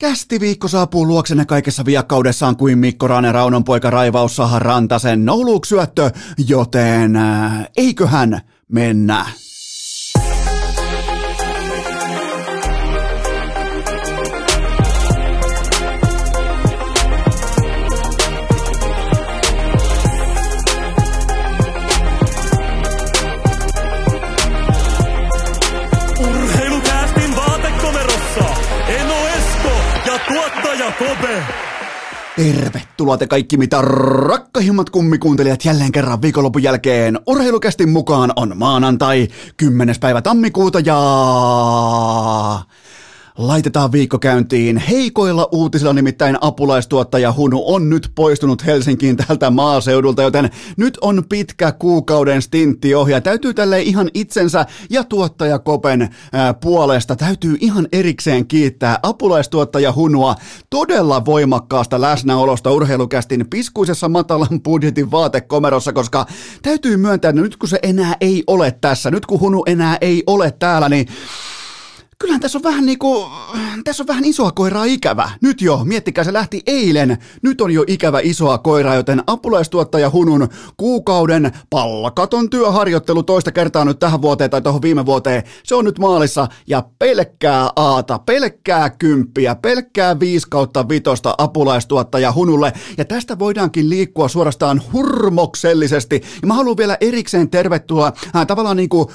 Kästiviikko saapuu luoksenne kaikessa viakkaudessaan kuin Mikko Rane, Raunonpoika, Raivaus, Saha, Rantasen nouluuksyöttö, joten eiköhän mennä. Tervetuloa te kaikki mitä rakkahimmat kummikuuntelijat jälleen kerran viikonlopun jälkeen. Urheilucastin mukaan on maanantai 10. päivä tammikuuta ja laitetaan viikko käyntiin. Heikoilla uutisilla nimittäin apulaistuottaja Hunu on nyt poistunut Helsinkiin tältä maaseudulta, joten nyt on pitkä kuukauden stintti ohi. Täytyy tälleen ihan itsensä ja tuottajakopen puolesta täytyy ihan erikseen kiittää apulaistuottaja Hunua todella voimakkaasta läsnäolosta Urheilucastin piskuisessa matalan budjetin vaatekomerossa, koska täytyy myöntää, että nyt kun se enää ei ole tässä, nyt kun Hunu enää ei ole täällä, niin kyllähän tässä on vähän isoa koiraa ikävä. Nyt jo, miettikää, se lähti eilen. Nyt on jo ikävä isoa koiraa, joten apulaistuottaja Hunun kuukauden palkaton työharjoittelu toista kertaa nyt tähän vuoteen tai tuohon viime vuoteen. Se on nyt maalissa ja pelkkää aata, pelkkää kymppiä, pelkkää 5/5 apulaistuottaja Hunulle. Ja tästä voidaankin liikkua suorastaan hurmoksellisesti. Ja mä haluan vielä erikseen tervetuloa, tavallaan niin kuin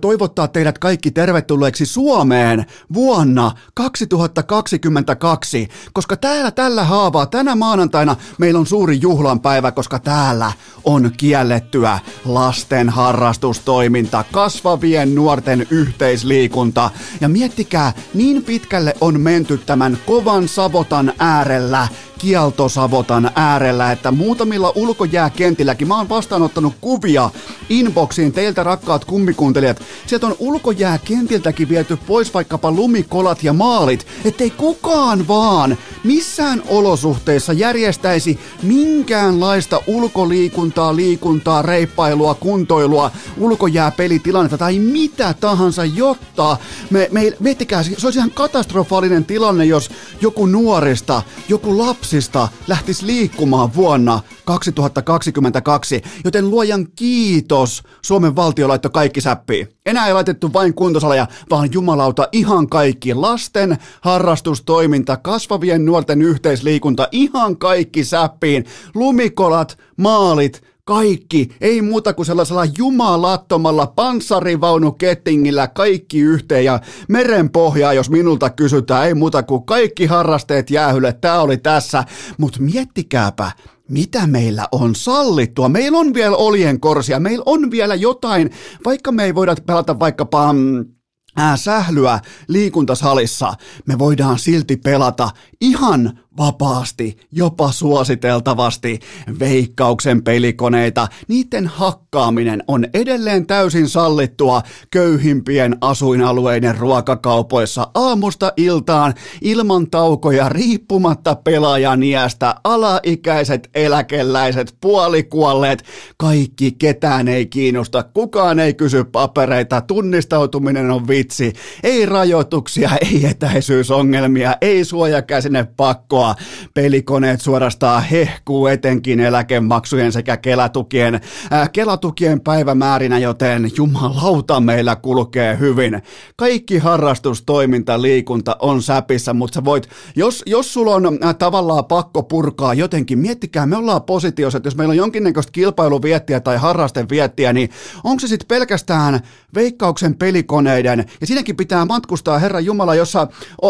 toivottaa teidät kaikki tervetulleeksi Suomeen. Vuonna 2022, koska täällä tällä haavaa tänä maanantaina meillä on suuri juhlanpäivä, koska täällä on kiellettyä lasten harrastustoiminta, kasvavien nuorten yhteisliikunta. Ja miettikää, niin pitkälle on menty tämän kovan savotan äärellä, kieltosavotan äärellä, että muutamilla ulkojääkentilläkin, mä oon vastaanottanut kuvia inboxiin teiltä rakkaat kummikuuntelijat, sieltä on ulkojääkentiltäkin viety pois vaikkapa lumikolat ja maalit, ettei kukaan vaan missään olosuhteissa järjestäisi minkäänlaista ulkoliikuntaa, liikuntaa, reippailua, kuntoilua, ulkojääpelitilannetta tai mitä tahansa, jotta miettikää, se olisi ihan katastrofaalinen tilanne, jos joku nuorista, joku lapsista lähtisi liikkumaan vuonna 2022, joten luojan kiitos, Suomen valtio laittoi kaikki säppiin. Enää ei laitettu vain kuntosaleja, vaan jumalauta ihan kaikki. Lasten harrastustoiminta, kasvavien nuorten yhteisliikunta, ihan kaikki säppiin. Lumikolat, maalit, kaikki, ei muuta kuin sellaisella jumalattomalla panssarivaunukettingillä kaikki yhteen ja merenpohjaa, jos minulta kysytään, ei muuta kuin kaikki harrasteet jäähylle, tää oli tässä, mut miettikääpä, mitä meillä on sallittua? Meillä on vielä oljenkorsia, meillä on vielä jotain, vaikka me ei voida pelata vaikkapa sählyä liikuntasalissa, me voidaan silti pelata ihan vapaasti, jopa suositeltavasti Veikkauksen pelikoneita. Niiden hakkaaminen on edelleen täysin sallittua köyhimpien asuinalueiden ruokakaupoissa aamusta iltaan ilman taukoja riippumatta pelaajan iästä. Alaikäiset, eläkeläiset, puolikuolleet, kaikki, ketään ei kiinnosta, kukaan ei kysy papereita, tunnistautuminen on vitsi, ei rajoituksia, ei etäisyysongelmia, ei suojakäsine pakkoa. Pelikoneet suorastaan hehkuu etenkin eläkemaksujen sekä kelatukien päivämäärinä, joten jumalauta meillä kulkee hyvin. Kaikki harrastustoiminta, liikunta on säpissä, mutta sä voit, jos sulla on tavallaan pakko purkaa jotenkin, miettikää, me ollaan positiossa, että jos meillä on jonkinnäköistä kilpailuviettiä tai harrasteviettiä, niin onko se sitten pelkästään Veikkauksen pelikoneiden, ja siinäkin pitää matkustaa, herra jumala, jos sä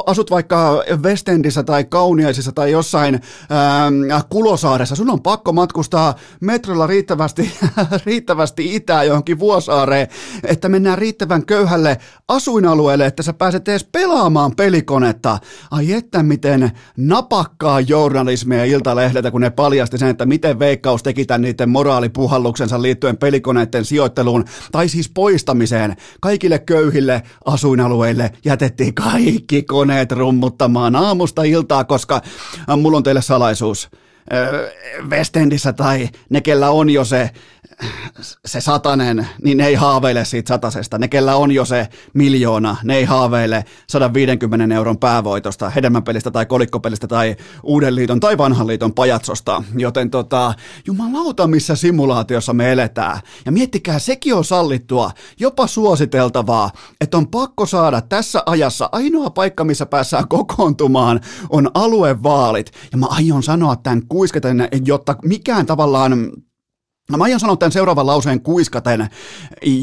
asut vaikka West Endissä tai Kauniaisissa, tai jossain Kulosaaressa. Sun on pakko matkustaa metrolla riittävästi itään johonkin Vuosaareen, että mennään riittävän köyhälle asuinalueelle, että sä pääset edes pelaamaan pelikonetta. Ai että miten napakkaa journalismia Iltalehdeltä, kun ne paljasti sen, että miten Veikkaus teki tämän niiden moraalipuhalluksensa liittyen pelikoneiden sijoitteluun, tai siis poistamiseen. Kaikille köyhille asuinalueille jätettiin kaikki koneet rummuttamaan aamusta iltaa, koska mulla on teille salaisuus. West Endissä tai ne, kellä on jo se se satanen, niin ne ei haaveile siitä satasesta. Ne, kellä on jo se 1 miljoona, ne ei haaveile 150 euron päävoitosta, hedelmäpelistä tai kolikkopelistä tai uuden liiton tai vanhan liiton pajatsosta. Joten jumalauta, missä simulaatiossa me eletään. Ja miettikää, sekin on sallittua, jopa suositeltavaa, että on pakko saada tässä ajassa ainoa paikka, missä päässään kokoontumaan, on aluevaalit. Ja mä aion sanoa tämän kuiskaten, jotta mikään tavallaan... Mä aion sanoa tämän seuraavan lauseen kuiskaten,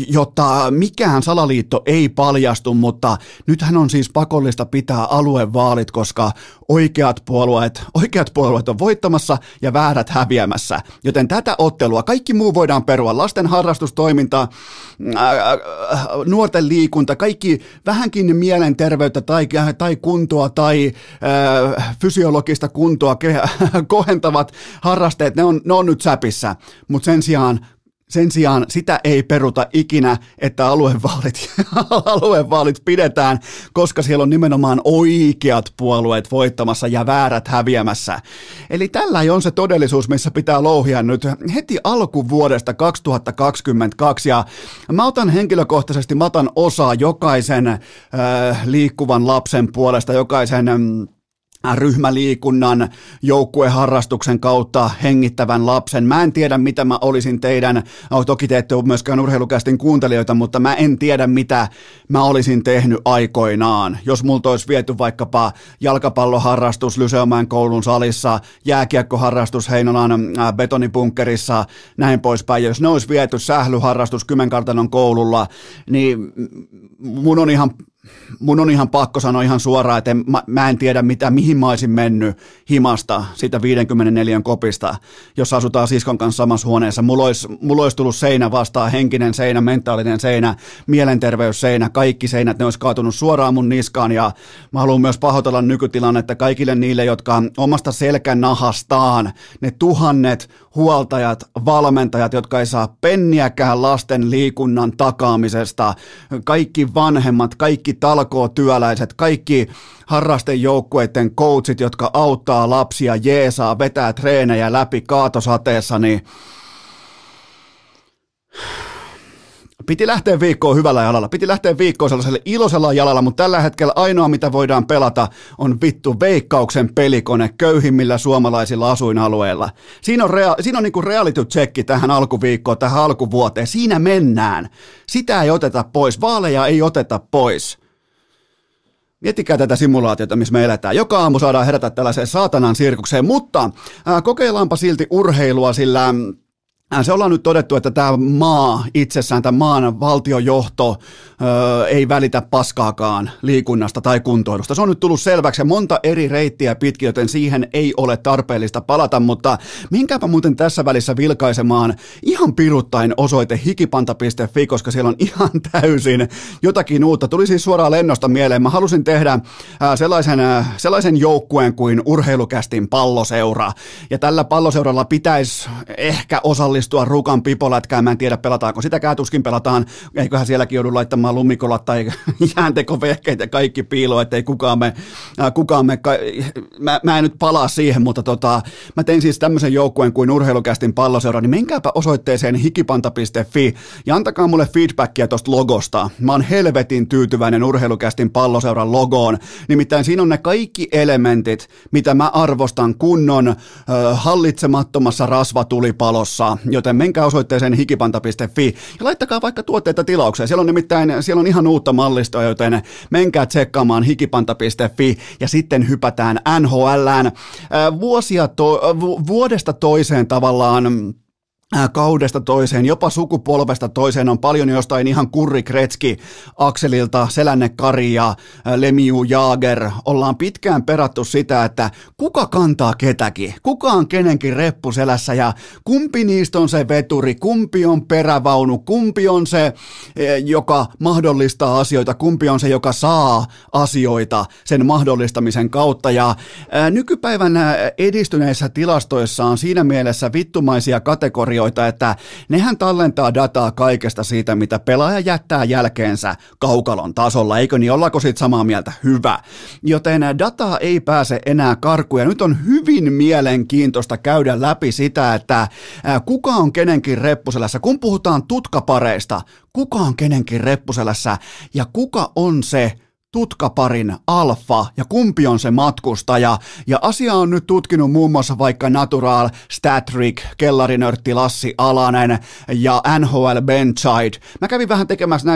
jotta mikään salaliitto ei paljastu, mutta nythän on siis pakollista pitää aluevaalit, koska oikeat puolueet on voittamassa ja väärät häviämässä. Joten tätä ottelua, kaikki muu voidaan perua, lasten harrastustoiminta, nuorten liikunta, kaikki vähänkin mielenterveyttä tai kuntoa tai fysiologista kuntoa kohentavat harrasteet, ne on nyt säpissä, mutta sen sijaan sitä ei peruta ikinä, että aluevaalit pidetään, koska siellä on nimenomaan oikeat puolueet voittamassa ja väärät häviämässä. Eli tällä on se todellisuus, missä pitää louhia nyt heti alkuvuodesta 2022. Ja mä otan osaa jokaisen liikkuvan lapsen puolesta, jokaisen... ryhmäliikunnan, joukkueharrastuksen kautta hengittävän lapsen. Mä en tiedä, mitä mä olisin teidän, toki te ette ole myöskään urheilukästin kuuntelijoita, mutta mä en tiedä, mitä mä olisin tehnyt aikoinaan. Jos multa olisi viety vaikkapa jalkapalloharrastus Lyseomäen koulun salissa, jääkiekkoharrastus Heinolan betonibunkkerissa, näin poispäin. Ja jos ne olisi viety sählyharrastus Kymenkartanon koululla, niin mun on ihan pakko sanoa ihan suoraan, että mä en tiedä, mihin mä olisin mennyt himasta siitä 54 kopista, jossa asutaan siskon kanssa samassa huoneessa. Mulla olisi tullut seinä vastaan, henkinen seinä, mentaalinen seinä, mielenterveysseinä, kaikki seinät, ne olisi kaatunut suoraan mun niskaan. Ja mä haluan myös pahoitella nykytilannetta kaikille niille, jotka omasta selkänahastaan, ne tuhannet huoltajat, valmentajat, jotka ei saa penniäkään lasten liikunnan takaamisesta, kaikki vanhemmat, kaikki talkootyöläiset, kaikki harrastejoukkueiden coachit, jotka auttaa lapsia, jeesaa, vetää treenejä läpi kaatosateessa, niin piti lähteä viikkoon hyvällä jalalla, piti lähteä viikkoon sellaisella iloisella jalalla, mutta tällä hetkellä ainoa, mitä voidaan pelata, on vittu Veikkauksen pelikone köyhimmillä suomalaisilla asuinalueilla. Siinä on niinku reality checki tähän alkuviikkoon, tähän alkuvuoteen. Siinä mennään. Sitä ei oteta pois, vaaleja ei oteta pois. Miettikää tätä simulaatiota, missä me eletään. Joka aamu saadaan herätä tällaiseen saatanan sirkukseen, mutta kokeillaanpa silti urheilua, sillä... Se ollaan nyt todettu, että tämä maa itsessään, tämä maan valtiojohto ei välitä paskaakaan liikunnasta tai kuntoilusta. Se on nyt tullut selväksi ja monta eri reittiä pitkin, joten siihen ei ole tarpeellista palata, mutta minkäpä muuten tässä välissä vilkaisemaan ihan piruttain osoite hikipanta.fi, koska siellä on ihan täysin jotakin uutta. Tuli siis suoraan lennosta mieleen. Mä halusin tehdä sellaisen joukkueen kuin Urheilukästin palloseura, ja tällä palloseuralla pitäisi ehkä osallistua Rukan pipolätkään, mä en tiedä pelataanko sitäkään, tuskin pelataan, eiköhän sielläkin joudu laittamaan lumikolat tai jääntekovehkeitä kaikki piiloon, ettei mä en nyt palaa siihen, mutta mä tein siis tämmöisen joukkueen kuin Urheilukästin palloseura, niin menkääpä osoitteeseen hikipanta.fi ja antakaa mulle feedbackia tosta logosta. Mä oon helvetin tyytyväinen Urheilukästin palloseuran logoon, nimittäin siinä on ne kaikki elementit, mitä mä arvostan kunnon hallitsemattomassa rasvatulipalossa. Joten menkää osoitteeseen hikipanta.fi ja laittakaa vaikka tuotteita tilaukseen. Siellä on nimittäin ihan uutta mallistoa, joten menkää tsekkaamaan hikipanta.fi ja sitten hypätään NHL:ään. Vuodesta toiseen tavallaan, kaudesta toiseen, jopa sukupolvesta toiseen on paljon jostain ihan Kurri Kretski, Akselilta, Selänne Kari ja Lemiu Jaager. Ollaan pitkään perattu sitä, että kuka kantaa ketäkin, kuka on kenenkin reppuselässä ja kumpi niistä on se veturi, kumpi on perävaunu, kumpi on se, joka mahdollistaa asioita, kumpi on se, joka saa asioita sen mahdollistamisen kautta. Ja nykypäivän edistyneissä tilastoissa on siinä mielessä vittumaisia kategorioita, asioita, että nehän tallentaa dataa kaikesta siitä, mitä pelaaja jättää jälkeensä kaukalon tasolla, eikö niin, ollaanko siitä samaa mieltä? Hyvä. Joten dataa ei pääse enää karkuun ja nyt on hyvin mielenkiintoista käydä läpi sitä, että kuka on kenenkin reppuselässä, kun puhutaan tutkapareista, kuka on kenenkin reppuselässä ja kuka on se tutkaparin alfa ja kumpi on se matkustaja. Ja asia on nyt tutkinut muun muassa vaikka Natural, Statric, kellarinörtti Lassi Alanen ja NHL Benchide. Mä kävin vähän tekemässä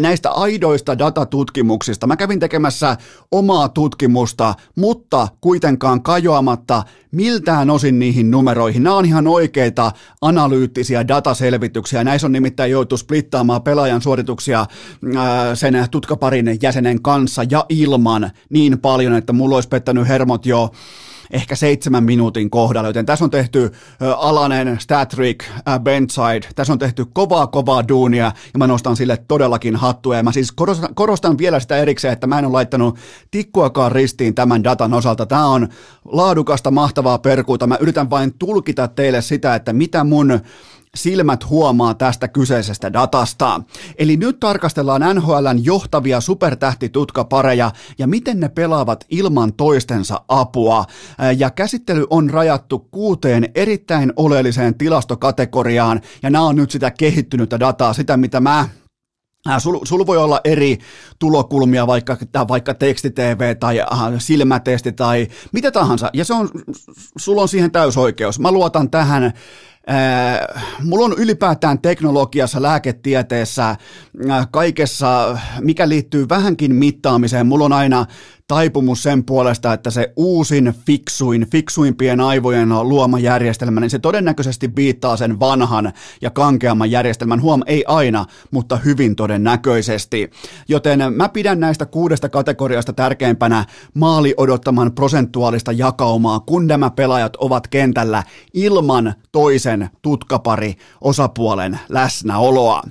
näistä aidoista datatutkimuksista. Mä kävin tekemässä omaa tutkimusta, mutta kuitenkaan kajoamatta miltään osin niihin numeroihin. Nämä on ihan oikeita analyyttisiä dataselvityksiä. Näissä on nimittäin joutu splittaamaan pelaajan suorituksia sen tutkaparin jäsenen kanssa ja ilman niin paljon, että mulla olisi pettänyt hermot jo ehkä 7 minuutin kohdalla, joten tässä on tehty Alanen, Statric, Benchide, tässä on tehty kovaa duunia, ja mä nostan sille todellakin hattua, ja mä siis korostan vielä sitä erikseen, että mä en ole laittanut tikkuakaan ristiin tämän datan osalta, tää on laadukasta, mahtavaa perkuuta, mä yritän vain tulkita teille sitä, että mitä mun silmät huomaa tästä kyseisestä datasta. Eli nyt tarkastellaan NHL:n johtavia supertähtitutkapareja ja miten ne pelaavat ilman toistensa apua. Ja käsittely on rajattu 6 erittäin oleelliseen tilastokategoriaan ja nämä on nyt sitä kehittynyttä dataa, sitä mitä mä Sulla voi olla eri tulokulmia, vaikka teksti-tv tai silmätesti tai mitä tahansa, ja sulla on siihen täysoikeus. Mä luotan tähän. Mulla on ylipäätään teknologiassa, lääketieteessä, kaikessa, mikä liittyy vähänkin mittaamiseen, mulla on aina taipumus sen puolesta, että se uusin, fiksuimpien aivojen luoma järjestelmä, niin se todennäköisesti viittaa sen vanhan ja kankeamman järjestelmän. Huom, ei aina, mutta hyvin todennäköisesti. Joten mä pidän näistä 6 kategoriasta tärkeimpänä maali odottaman prosentuaalista jakaumaa, kun nämä pelaajat ovat kentällä ilman toisen tutkapari osapuolen läsnäoloa.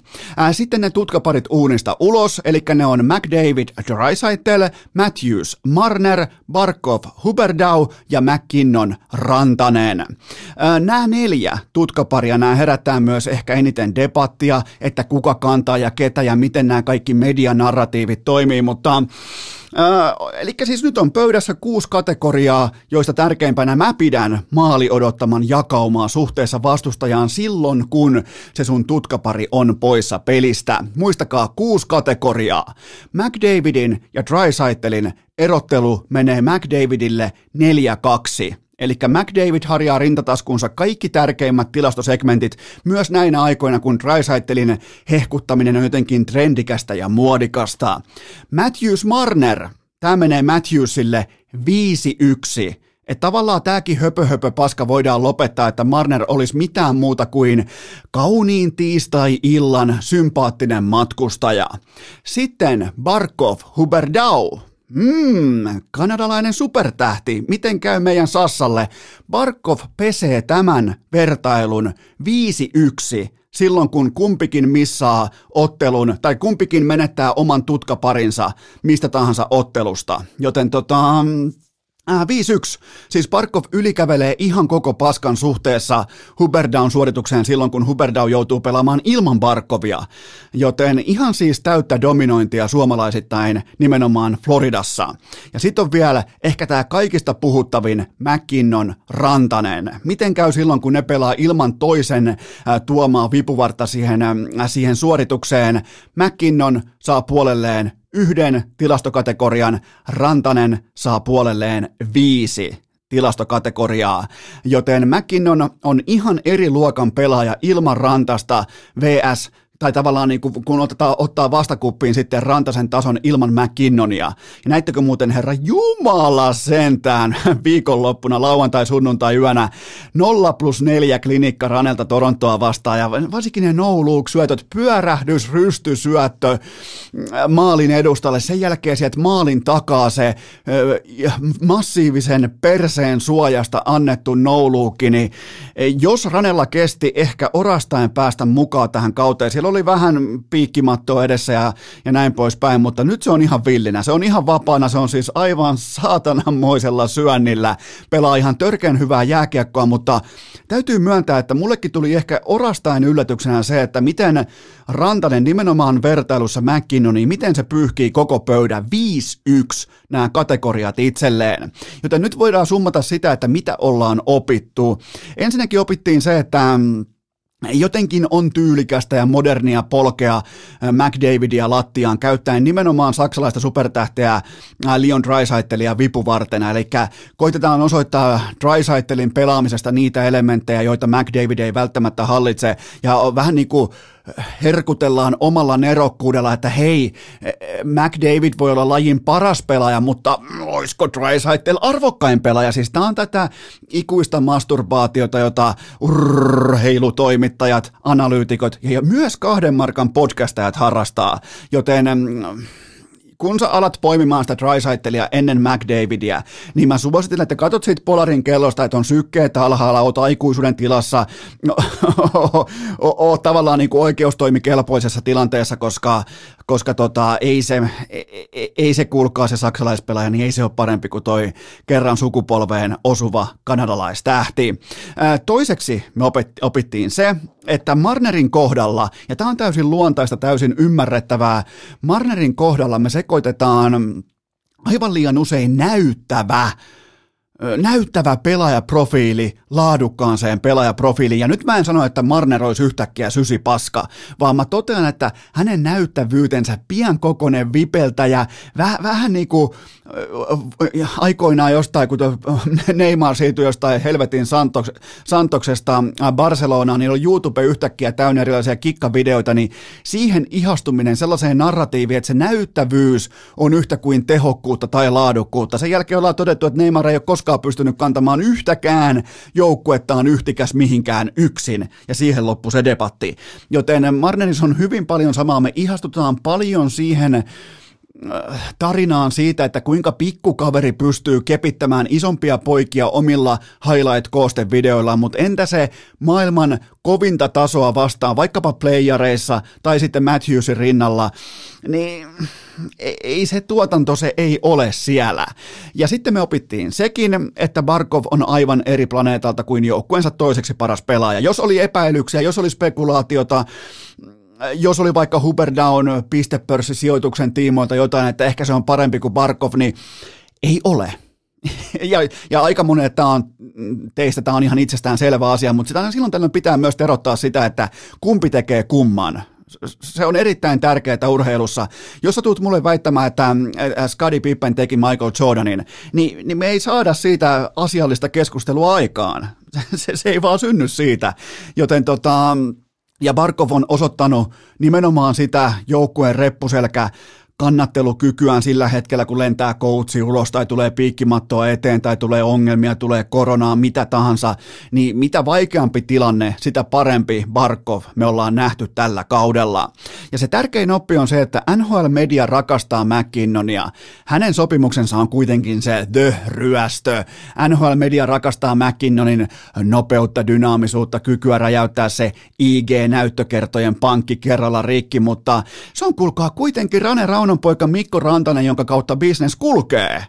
Sitten ne tutkaparit uunista ulos, eli ne on McDavid, Draisaitl, Matthews, Marner, Barkov, Huberdeau ja MacKinnon, Rantanen. Nämä 4 tutkaparia, nämä herättää myös ehkä eniten debattia, että kuka kantaa ja ketä ja miten nämä kaikki medianarratiivit toimii, mutta eli siis nyt on pöydässä 6 kategoriaa, joista tärkeimpänä mä pidän maali odottaman jakaumaa suhteessa vastustajaan silloin, kun se sun tutkapari on poissa pelistä. Muistakaa 6 kategoriaa. McDavidin ja Draisaitlin erottelu menee McDavidille 4-2. Eli McDavid harjaa rintataskunsa kaikki tärkeimmät tilastosegmentit myös näinä aikoina, kun Draisaitlin hehkuttaminen on jotenkin trendikästä ja muodikasta. Matthews Marner, tämä menee Matthewsille 5-1. Että tavallaan tämäkin höpö paska voidaan lopettaa, että Marner olisi mitään muuta kuin kauniin tiistai-illan sympaattinen matkustaja. Sitten Barkov Huberdeau. Kanadalainen supertähti. Miten käy meidän Sassalle? Barkov pesee tämän vertailun 5-1 silloin, kun kumpikin missaa ottelun tai kumpikin menettää oman tutkaparinsa mistä tahansa ottelusta. Joten 5-1. Siis Barkov ylikävelee ihan koko paskan suhteessa Huberdaun suoritukseen silloin, kun Huberdeau joutuu pelaamaan ilman Barkovia. Joten ihan siis täyttä dominointia suomalaisittain nimenomaan Floridassa. Ja sitten on vielä ehkä tämä kaikista puhuttavin MacKinnon Rantanen. Miten käy silloin, kun ne pelaa ilman toisen tuomaa vipuvartta siihen suoritukseen? MacKinnon saa puolelleen 1 tilastokategorian, Rantanen saa puolelleen 5 tilastokategoriaa, joten MacKinnon on ihan eri luokan pelaaja ilman Rantasta vs. tai tavallaan niin kun ottaa vastakuppiin sitten Rantasen tason ilman MacKinnonia. Ja näittekö muuten, herra jumala sentään, viikonloppuna lauantai-sunnuntai-yönä 0+4 klinikka Ranelta Torontoa vastaan, ja varsinkin ne no-look-syötöt, pyörähdys, rystysyöttö maalin edustalle, sen jälkeen sieltä maalin takaa se massiivisen perseen suojasta annettu no-look, niin jos Ranella kesti ehkä orastaen päästä mukaan tähän kauteen, siellä oli vähän piikkimattoa edessä ja näin poispäin, mutta nyt se on ihan villinä, se on ihan vapaana, se on siis aivan saatananmoisella syönnillä, pelaa ihan törkeän hyvää jääkiekkoa, mutta täytyy myöntää, että mullekin tuli ehkä orastain yllätyksenä se, että miten Rantanen nimenomaan vertailussa MacKinnoniin, miten se pyyhkii koko pöydän 5-1 nämä kategoriat itselleen, joten nyt voidaan summata sitä, että mitä ollaan opittu. Ensinnäkin opittiin se, että jotenkin on tyylikästä ja modernia polkea McDavidia lattiaan käyttäen nimenomaan saksalaista supertähteä Leon Draisaitlin vipuvartena, eli koitetaan osoittaa Draisaitlin pelaamisesta niitä elementtejä, joita McDavid ei välttämättä hallitse, ja on vähän niin kuin herkutellaan omalla nerokkuudella, että hei, McDavid voi olla lajin paras pelaaja, mutta olisiko Draisaitl arvokkain pelaaja? Siis tämä on tätä ikuista masturbaatiota, jota urheilutoimittajat, analyytikot ja myös 2 markan podcastajat harrastaa, joten kun sä alat poimimaan sitä Draisaitlea ennen McDavidia, niin mä suosittelen, että katot siitä Polarin kellosta, että on sykkeet alhaalla, oot aikuisuuden tilassa, oot tavallaan niin kuin oikeustoimikelpoisessa tilanteessa, koska ei se kuulkaa se saksalaispelaaja, niin ei se ole parempi kuin toi kerran sukupolveen osuva kanadalaistähti. Toiseksi me opittiin se, että Marnerin kohdalla, ja tämä on täysin luontaista, täysin ymmärrettävää, Marnerin kohdalla me sekoitetaan aivan liian usein näyttävä pelaajaprofiili laadukkaaseen pelaajaprofiiliin, ja nyt mä en sano, että Marner olisi yhtäkkiä sysipaska, vaan mä totean, että hänen näyttävyytensä pienkokoinen vipeltäjä, vähän niin kuin aikoinaan jostain, kun Neymar siirtyi jostain helvetin Santoksesta Barcelonaan, niin on YouTube yhtäkkiä täynnä erilaisia kikkavideoita, niin siihen ihastuminen sellaiseen narratiiviin, että se näyttävyys on yhtä kuin tehokkuutta tai laadukkuutta. Sen jälkeen ollaan todettu, että Neymar ei ole koskaan pystynyt kantamaan yhtäkään joukkuettaan yhtikäs mihinkään yksin, ja siihen loppui se debatti. Joten Marneris on hyvin paljon samaa, me ihastutaan paljon siihen tarinaan siitä, että kuinka pikkukaveri pystyy kepittämään isompia poikia omilla highlight-koostevideoillaan, mutta entä se maailman kovinta tasoa vastaan, vaikkapa playareissa tai sitten Matthewsin rinnalla, niin ei se tuotanto, se ei ole siellä. Ja sitten me opittiin sekin, että Barkov on aivan eri planeetalta kuin joukkueensa toiseksi paras pelaaja. Jos oli epäilyksiä, jos oli spekulaatiota, jos oli vaikka Huberdaun pistepörssisijoituksen tiimoilta jotain, että ehkä se on parempi kuin Barkov, niin ei ole. Ja aika monen teistä tämä on ihan itsestään selvä asia, mutta sitä silloin tällöin pitää myös erottaa sitä, että kumpi tekee kumman. Se on erittäin tärkeää urheilussa. Jos sä tulet mulle väittämään, että Scottie Pippen teki Michael Jordanin, niin me ei saada siitä asiallista keskustelua aikaan. Se ei vaan synny siitä, joten ja Barkov on osoittanut nimenomaan sitä joukkueen reppuselkä kannattelukykyään sillä hetkellä, kun lentää koutsi ulos tai tulee piikkimattoa eteen tai tulee ongelmia, tulee koronaa, mitä tahansa, niin mitä vaikeampi tilanne, sitä parempi Barkov me ollaan nähty tällä kaudella. Ja se tärkein oppi on se, että NHL-media rakastaa MacKinnonia. Hänen sopimuksensa on kuitenkin se ryöstö. NHL-media rakastaa MacKinnonin nopeutta, dynaamisuutta, kykyä räjäyttää se IG-näyttökertojen pankki kerralla rikki, mutta se on kuulkaa kuitenkin raunanpoika Mikko Rantanen, jonka kautta bisnes kulkee.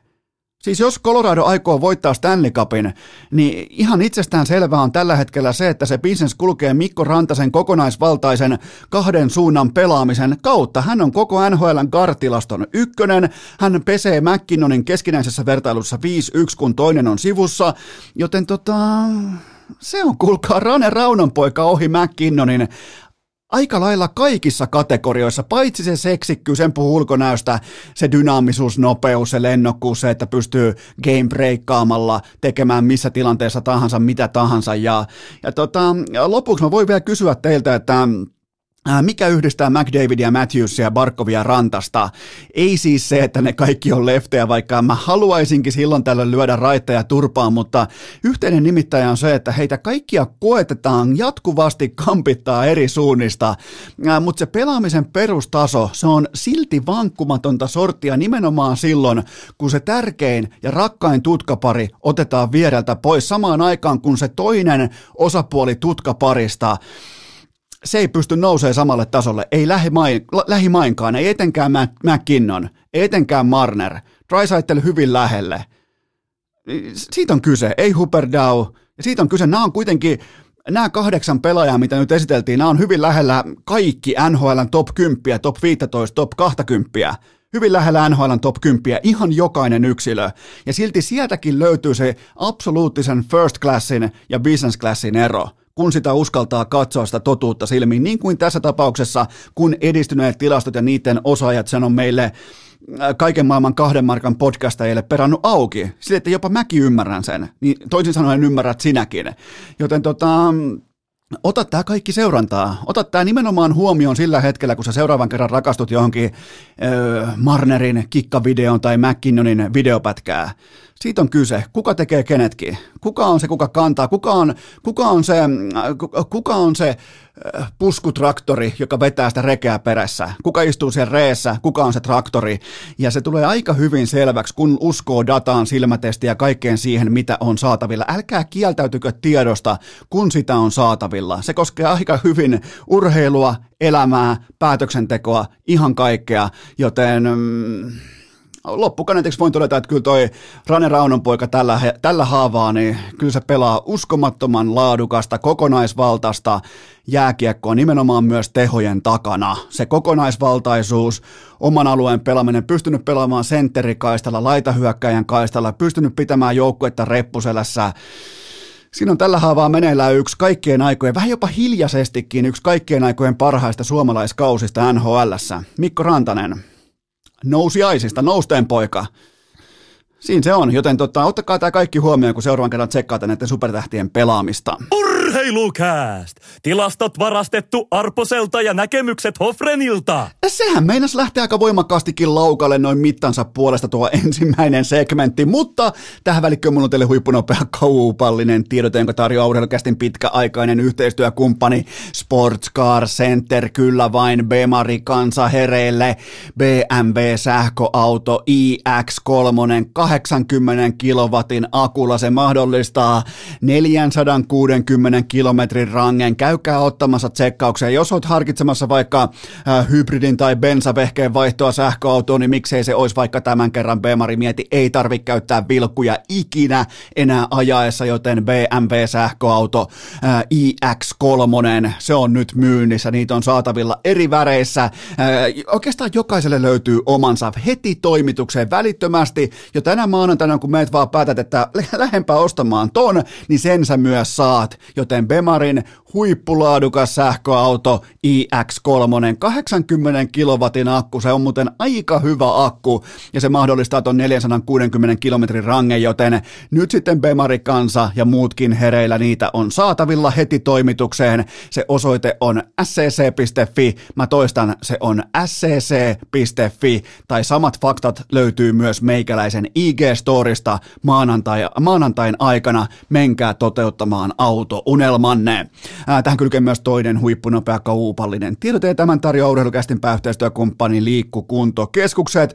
Siis jos Colorado aikoo voittaa Stanley Cupin, niin ihan itsestään selvää on tällä hetkellä se, että se bisnes kulkee Mikko Rantasen kokonaisvaltaisen 2 suunnan pelaamisen kautta. Hän on koko NHL:n GAR-tilaston 1, hän pesee MacKinnonin keskinäisessä vertailussa 5-1, kun toinen on sivussa, joten se on kuulkaa Rane raunanpoika ohi MacKinnonin aika lailla kaikissa kategorioissa, paitsi se seksikkyys, sen puhuu ulkonäöstä, se dynaamisuus, nopeus, se lennokkuus, se, että pystyy game breakkaamalla tekemään missä tilanteessa tahansa, mitä tahansa. Ja lopuksi mä voin vielä kysyä teiltä, että mikä yhdistää McDavidia, Matthewsia, Barkovia, Rantasta? Ei siis se, että ne kaikki on leftejä, vaikka mä haluaisinkin silloin tällöin lyödä raitteja turpaan, mutta yhteinen nimittäjä on se, että heitä kaikkia koetetaan jatkuvasti kampittaa eri suunnista, mutta se pelaamisen perustaso, se on silti vankkumatonta sorttia nimenomaan silloin, kun se tärkein ja rakkain tutkapari otetaan viereltä pois samaan aikaan, kun se toinen osapuoli tutkaparista se ei pysty nousemaan samalle tasolle, ei lähimainkaan, ei etenkään MacKinnon, ei etenkään Marner, Draisaitl hyvin lähelle. Siitä on kyse, ei Huberdeau, ja siitä on kyse, nämä on kuitenkin, nämä 8 pelaajaa, mitä nyt esiteltiin, nämä on hyvin lähellä kaikki NHLn top 10, top 15, top 20, hyvin lähellä NHLn top 10, ihan jokainen yksilö. Ja silti sieltäkin löytyy se absoluuttisen first classin ja business classin ero, kun sitä uskaltaa katsoa sitä totuutta silmiin, niin kuin tässä tapauksessa, kun edistyneet tilastot ja niiden osaajat sanon meille kaiken maailman 2 markan podcastajille perannut auki, sille, että jopa mäkin ymmärrän sen, niin toisin sanoen ymmärrät sinäkin. Joten ota tämä kaikki seurantaa, ota tämä nimenomaan huomioon sillä hetkellä, kun sä seuraavan kerran rakastut johonkin Marnerin kikkavideon tai MacKinnonin videopätkää. Siitä on kyse, kuka tekee kenetkin, kuka on se, kuka kantaa, kuka on se puskutraktori, joka vetää sitä rekeä perässä, kuka istuu siellä reessä, kuka on se traktori, ja se tulee aika hyvin selväksi, kun uskoo dataan, silmätestiä ja kaikkeen siihen, mitä on saatavilla. Älkää kieltäytykö tiedosta, kun sitä on saatavilla. Se koskee aika hyvin urheilua, elämää, päätöksentekoa, ihan kaikkea, joten loppukaneetiksi voin todeta, että kyllä toi Rane Raunon poika tällä haavaa, niin kyllä se pelaa uskomattoman laadukasta, kokonaisvaltaista jääkiekkoa nimenomaan myös tehojen takana. Se kokonaisvaltaisuus, oman alueen pelaaminen, pystynyt pelaamaan sentterikaistalla, laitahyökkäjän kaistalla, pystynyt pitämään joukkuetta reppuselässä. Siinä on tällä haavaa meneillään yksi kaikkien aikojen, vähän jopa hiljaisestikin yksi kaikkien aikojen parhaista suomalaiskausista NHL:ssä. Mikko Rantanen. Nousi aisista, nousteen poika. Siinä se on, joten ottakaa tämä kaikki huomioon, kun seuraavan kerran tsekkaatte näiden supertähtien pelaamista. Urheilucast! Tilastot varastettu Arposelta ja näkemykset Hofrenilta. Sehän meinas lähtee aika voimakkaastikin laukalle noin mittansa puolesta tuo ensimmäinen segmentti, mutta tähän välikköön mun on teille huippunopea kaupallinen tiedote, jonka tarjoaa Urheilucastin pitkäaikainen yhteistyökumppani Sports Car Center, kyllä vain Bemari kansa hereille, BMW sähköauto IX3, 80 kilowatin akulla se mahdollistaa 460 kilometrin rangen. Käykää ottamassa tsekkaukseen. Jos olet harkitsemassa vaikka hybridin tai bensavehkeen vaihtoa sähköautoon, niin miksei se olisi vaikka tämän kerran Bemari mieti. Ei tarvitse käyttää vilkkuja ikinä enää ajaessa, joten BMW-sähköauto IX3, se on nyt myynnissä. Niitä on saatavilla eri väreissä. Oikeastaan jokaiselle löytyy omansa heti toimitukseen välittömästi, ja tänä maanantaina, kun meet vaan päätät, että lähempää ostamaan ton, niin sen sä myös saat. Joten Bemarin huippulaadukas sähköauto iX3, 80 kilowatin akku, se on muuten aika hyvä akku, ja se mahdollistaa ton 460 kilometrin rangen, joten nyt sitten Bemari kansa ja muutkin hereillä, niitä on saatavilla heti toimitukseen. Se osoite on scc.fi, mä toistan, se on scc.fi, tai samat faktat löytyy myös meikäläisen IG-storista maanantain aikana. Menkää toteuttamaan autounelmanne. Tähän kylkee myös toinen huippunopea kaupallinen tiedote, ja tämän tarjoaa Urheilucastin pääyhteistyökumppani Liikkukuntokeskukset.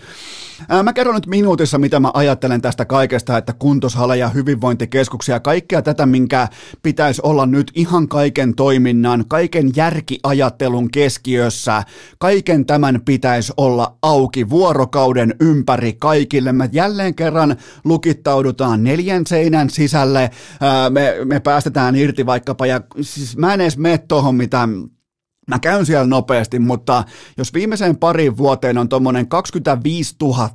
Mä kerron nyt minuutissa, mitä mä ajattelen tästä kaikesta, että kuntoshaleja, hyvinvointikeskuksia, kaikkea tätä, minkä pitäisi olla nyt ihan kaiken toiminnan, kaiken järkiajattelun keskiössä. Kaiken tämän pitäisi olla auki vuorokauden ympäri kaikille. Me jälleen kerran lukittaudutaan 4 seinän sisälle. Me päästetään irti vaikkapa, ja siis mä en edes mene tohon, mitä mä käyn siellä nopeasti, mutta jos viimeiseen pariin vuoteen on tuommoinen 25 000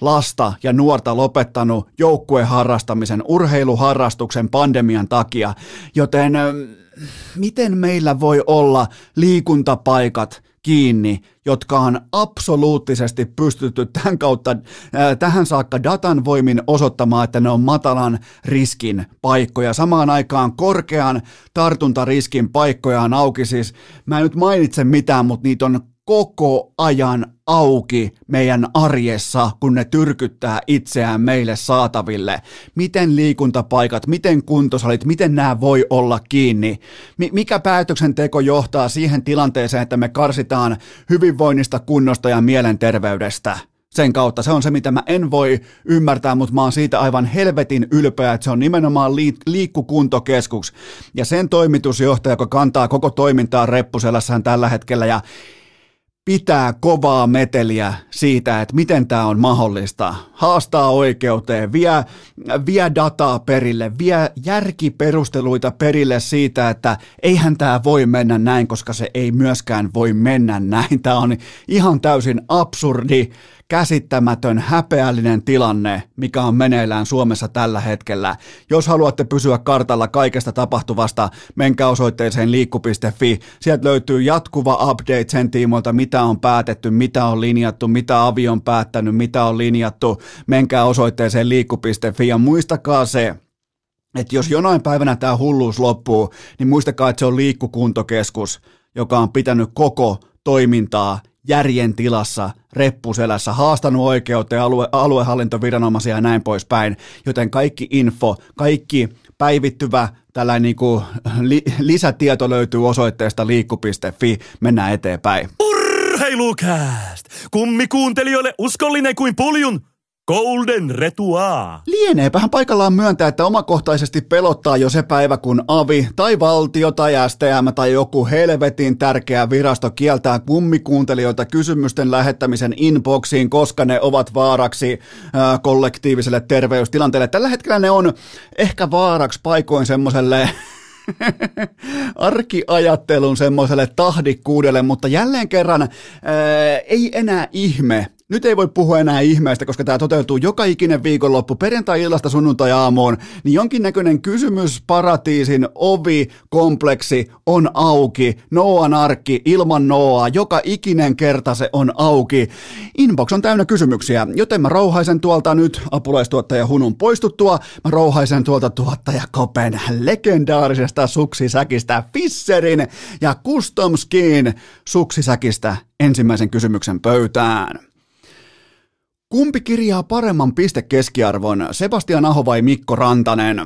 lasta ja nuorta lopettanut joukkueharrastamisen, urheiluharrastuksen pandemian takia, joten miten meillä voi olla liikuntapaikat kiinni, jotka on absoluuttisesti pystytty tämän kautta tähän saakka datan voimin osoittamaan, että ne on matalan riskin paikkoja. Samaan aikaan korkean tartuntariskin paikkoja on auki, siis mä en nyt mainitse mitään, mutta niitä on koko ajan auki meidän arjessa, kun ne tyrkyttää itseään meille saataville. Miten liikuntapaikat, miten kuntosalit, miten nämä voi olla kiinni? Mikä päätöksenteko johtaa siihen tilanteeseen, että me karsitaan hyvinvoinnista, kunnosta ja mielenterveydestä? sen kautta. Se on se, mitä mä en voi ymmärtää, mutta mä oon siitä aivan helvetin ylpeä, että se on nimenomaan liikkukuntokeskus. Ja sen toimitusjohtaja, joka kantaa koko toimintaa reppuselässään tällä hetkellä ja pitää kovaa meteliä siitä, että miten tämä on mahdollista. Haastaa oikeuteen, vie dataa perille, vie järkiperusteluita perille siitä, että eihän tämä voi mennä näin, koska se ei myöskään voi mennä näin. Tämä on ihan täysin absurdi, käsittämätön, häpeällinen tilanne, mikä on meneillään Suomessa tällä hetkellä. Jos haluatte pysyä kartalla kaikesta tapahtuvasta, menkää osoitteeseen liikku.fi. Sieltä löytyy jatkuva update sen tiimoilta, mitä on päätetty, mitä on linjattu, mitä avi on päättänyt, mitä on linjattu. Menkää osoitteeseen liikku.fi ja muistakaa se, että jos jonain päivänä tämä hulluus loppuu, niin muistakaa, että se on liikkukuntokeskus, joka on pitänyt koko toimintaa järjen tilassa, reppuselässä, haastanut oikeuteen, aluehallintoviranomaisia ja näin poispäin, joten kaikki info, kaikki päivittyvä tällainen niin kuin lisätieto löytyy osoitteesta liikku.fi. Mennään eteenpäin. Urheilucast! Kummi kuuntelijoille uskollinen kuin puljun golden retua. Lieneepähän paikallaan myöntää, että omakohtaisesti pelottaa jo se päivä, kun avi tai valtio tai STM tai joku helvetin tärkeä virasto kieltää kummikuuntelijoilta kysymysten lähettämisen inboxiin, koska ne ovat vaaraksi kollektiiviselle terveystilanteelle. Tällä hetkellä ne on ehkä vaaraksi paikoin semmoiselle arkiajattelun semmoiselle tahdikkuudelle, mutta jälleen kerran ei enää ihme. Nyt ei voi puhua enää ihmeestä, koska tämä toteutuu joka ikinen viikonloppu perjantai-illasta sunnuntai-aamuun, niin jonkinnäköinen kysymysparatiisin ovikompleksi on auki. Nooan arkki ilman Nooaa, joka ikinen kerta se on auki. Inbox on täynnä kysymyksiä, joten mä rouhaisen tuolta nyt apulaistuottaja Hunun poistuttua. Mä rouhaisen tuolta tuottaja Kopen legendaarisesta suksisäkistä Fisserin ja Custom Skin suksisäkistä ensimmäisen kysymyksen pöytään. Kumpi kirjaa paremman pistekeskiarvon, Sebastian Aho vai Mikko Rantanen?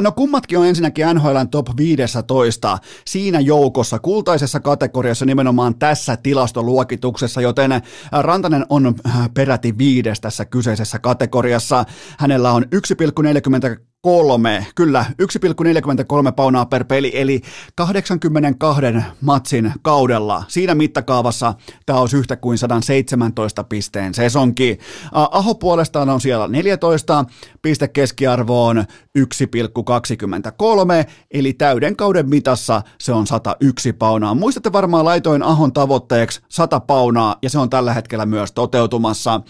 No kummatkin on ensinnäkin NHL:n top 15 siinä joukossa, kultaisessa kategoriassa nimenomaan tässä tilastoluokituksessa, joten Rantanen on peräti 5 tässä kyseisessä kategoriassa. Hänellä on 1,43, kyllä 1,43 paunaa per peli, eli 82 matsin kaudella. Siinä mittakaavassa tämä olisi yhtä kuin 117 pisteen sesonki. Aho puolestaan on siellä 14, piste keskiarvoon 1,23, eli täyden kauden mitassa se on 101 paunaa. Muistatte varmaan, laitoin Ahon tavoitteeksi 100 paunaa, ja se on tällä hetkellä myös toteutumassa.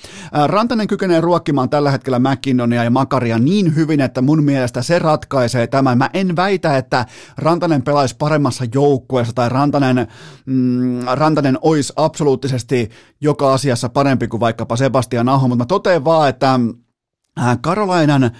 Rantanen kykenee ruokkimaan tällä hetkellä MacKinnonia ja Makaria niin hyvin, että mun mielestä se ratkaisee tämän. Mä en väitä, että Rantanen pelaisi paremmassa joukkueessa tai Rantanen olisi absoluuttisesti joka asiassa parempi kuin vaikkapa Sebastian Aho, mutta mä totean vaan, että Karolainan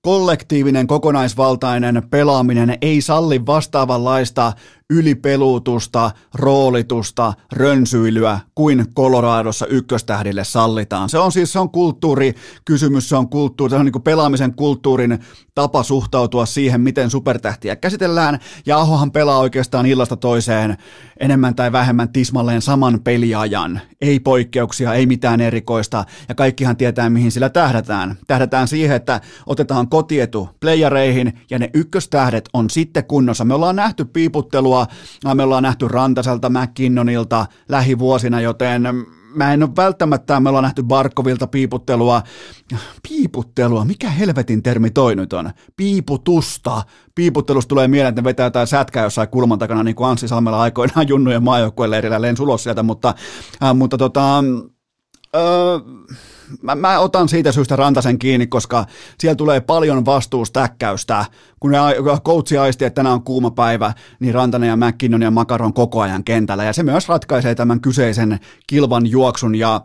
kollektiivinen, kokonaisvaltainen pelaaminen ei salli vastaavanlaista ylipeluutusta, roolitusta, rönsyilyä kuin Coloradossa ykköstähdille sallitaan. Se on siis, se on kulttuurikysymys, se on kulttuuri, se on niin kuin pelaamisen kulttuurin tapa suhtautua siihen, miten supertähtiä käsitellään, ja Ahohan pelaa oikeastaan illasta toiseen enemmän tai vähemmän tismalleen saman peliajan. Ei poikkeuksia, ei mitään erikoista, ja kaikkihan tietää, mihin sillä tähdätään. Tähdätään siihen, että otetaan kotietu playereihin, ja ne ykköstähdet on sitten kunnossa. Me ollaan nähty piiputtelua, me ollaan nähty Rantaselta, MacKinnonilta lähivuosina, joten mä en ole välttämättä, me ollaan nähty Barkovilta piiputtelua. Piiputtelua, mikä helvetin termi toi nyt on? Piiputusta. Piiputtelusta tulee mieleen, että ne vetää jotain sätkää jossain kulman takana, niin kuin Anssi Salmela aikoinaan junnujen maajoukkueen leirillä, lensi ulos sieltä, Mä otan siitä syystä Rantasen kiinni, koska siellä tulee paljon vastuustäkkäystä. Kun coachi aisti, että tänään on kuuma päivä, niin Rantanen ja MacKinnon ja Makaron koko ajan kentällä. Ja se myös ratkaisee tämän kyseisen kilvan juoksun. Ja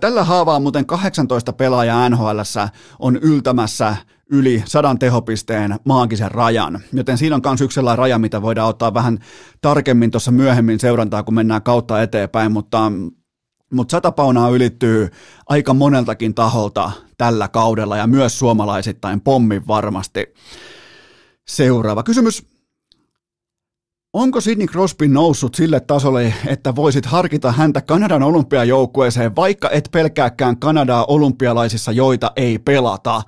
tällä haavaa muuten 18 pelaajaa NHL:ssä on yltämässä yli 100 tehopisteen maagisen rajan. Joten siinä on myös yksi sellainen raja, mitä voidaan ottaa vähän tarkemmin tuossa myöhemmin seurantaa, kun mennään kautta eteenpäin, mutta 100 paunaa ylittyy aika moneltakin taholta tällä kaudella ja myös suomalaisittain pommin varmasti. Seuraava kysymys. Onko Sidney Crosby noussut sille tasolle, että voisit harkita häntä Kanadan olympiajoukkueeseen, vaikka et pelkääkään Kanadaa olympialaisissa, joita ei pelata?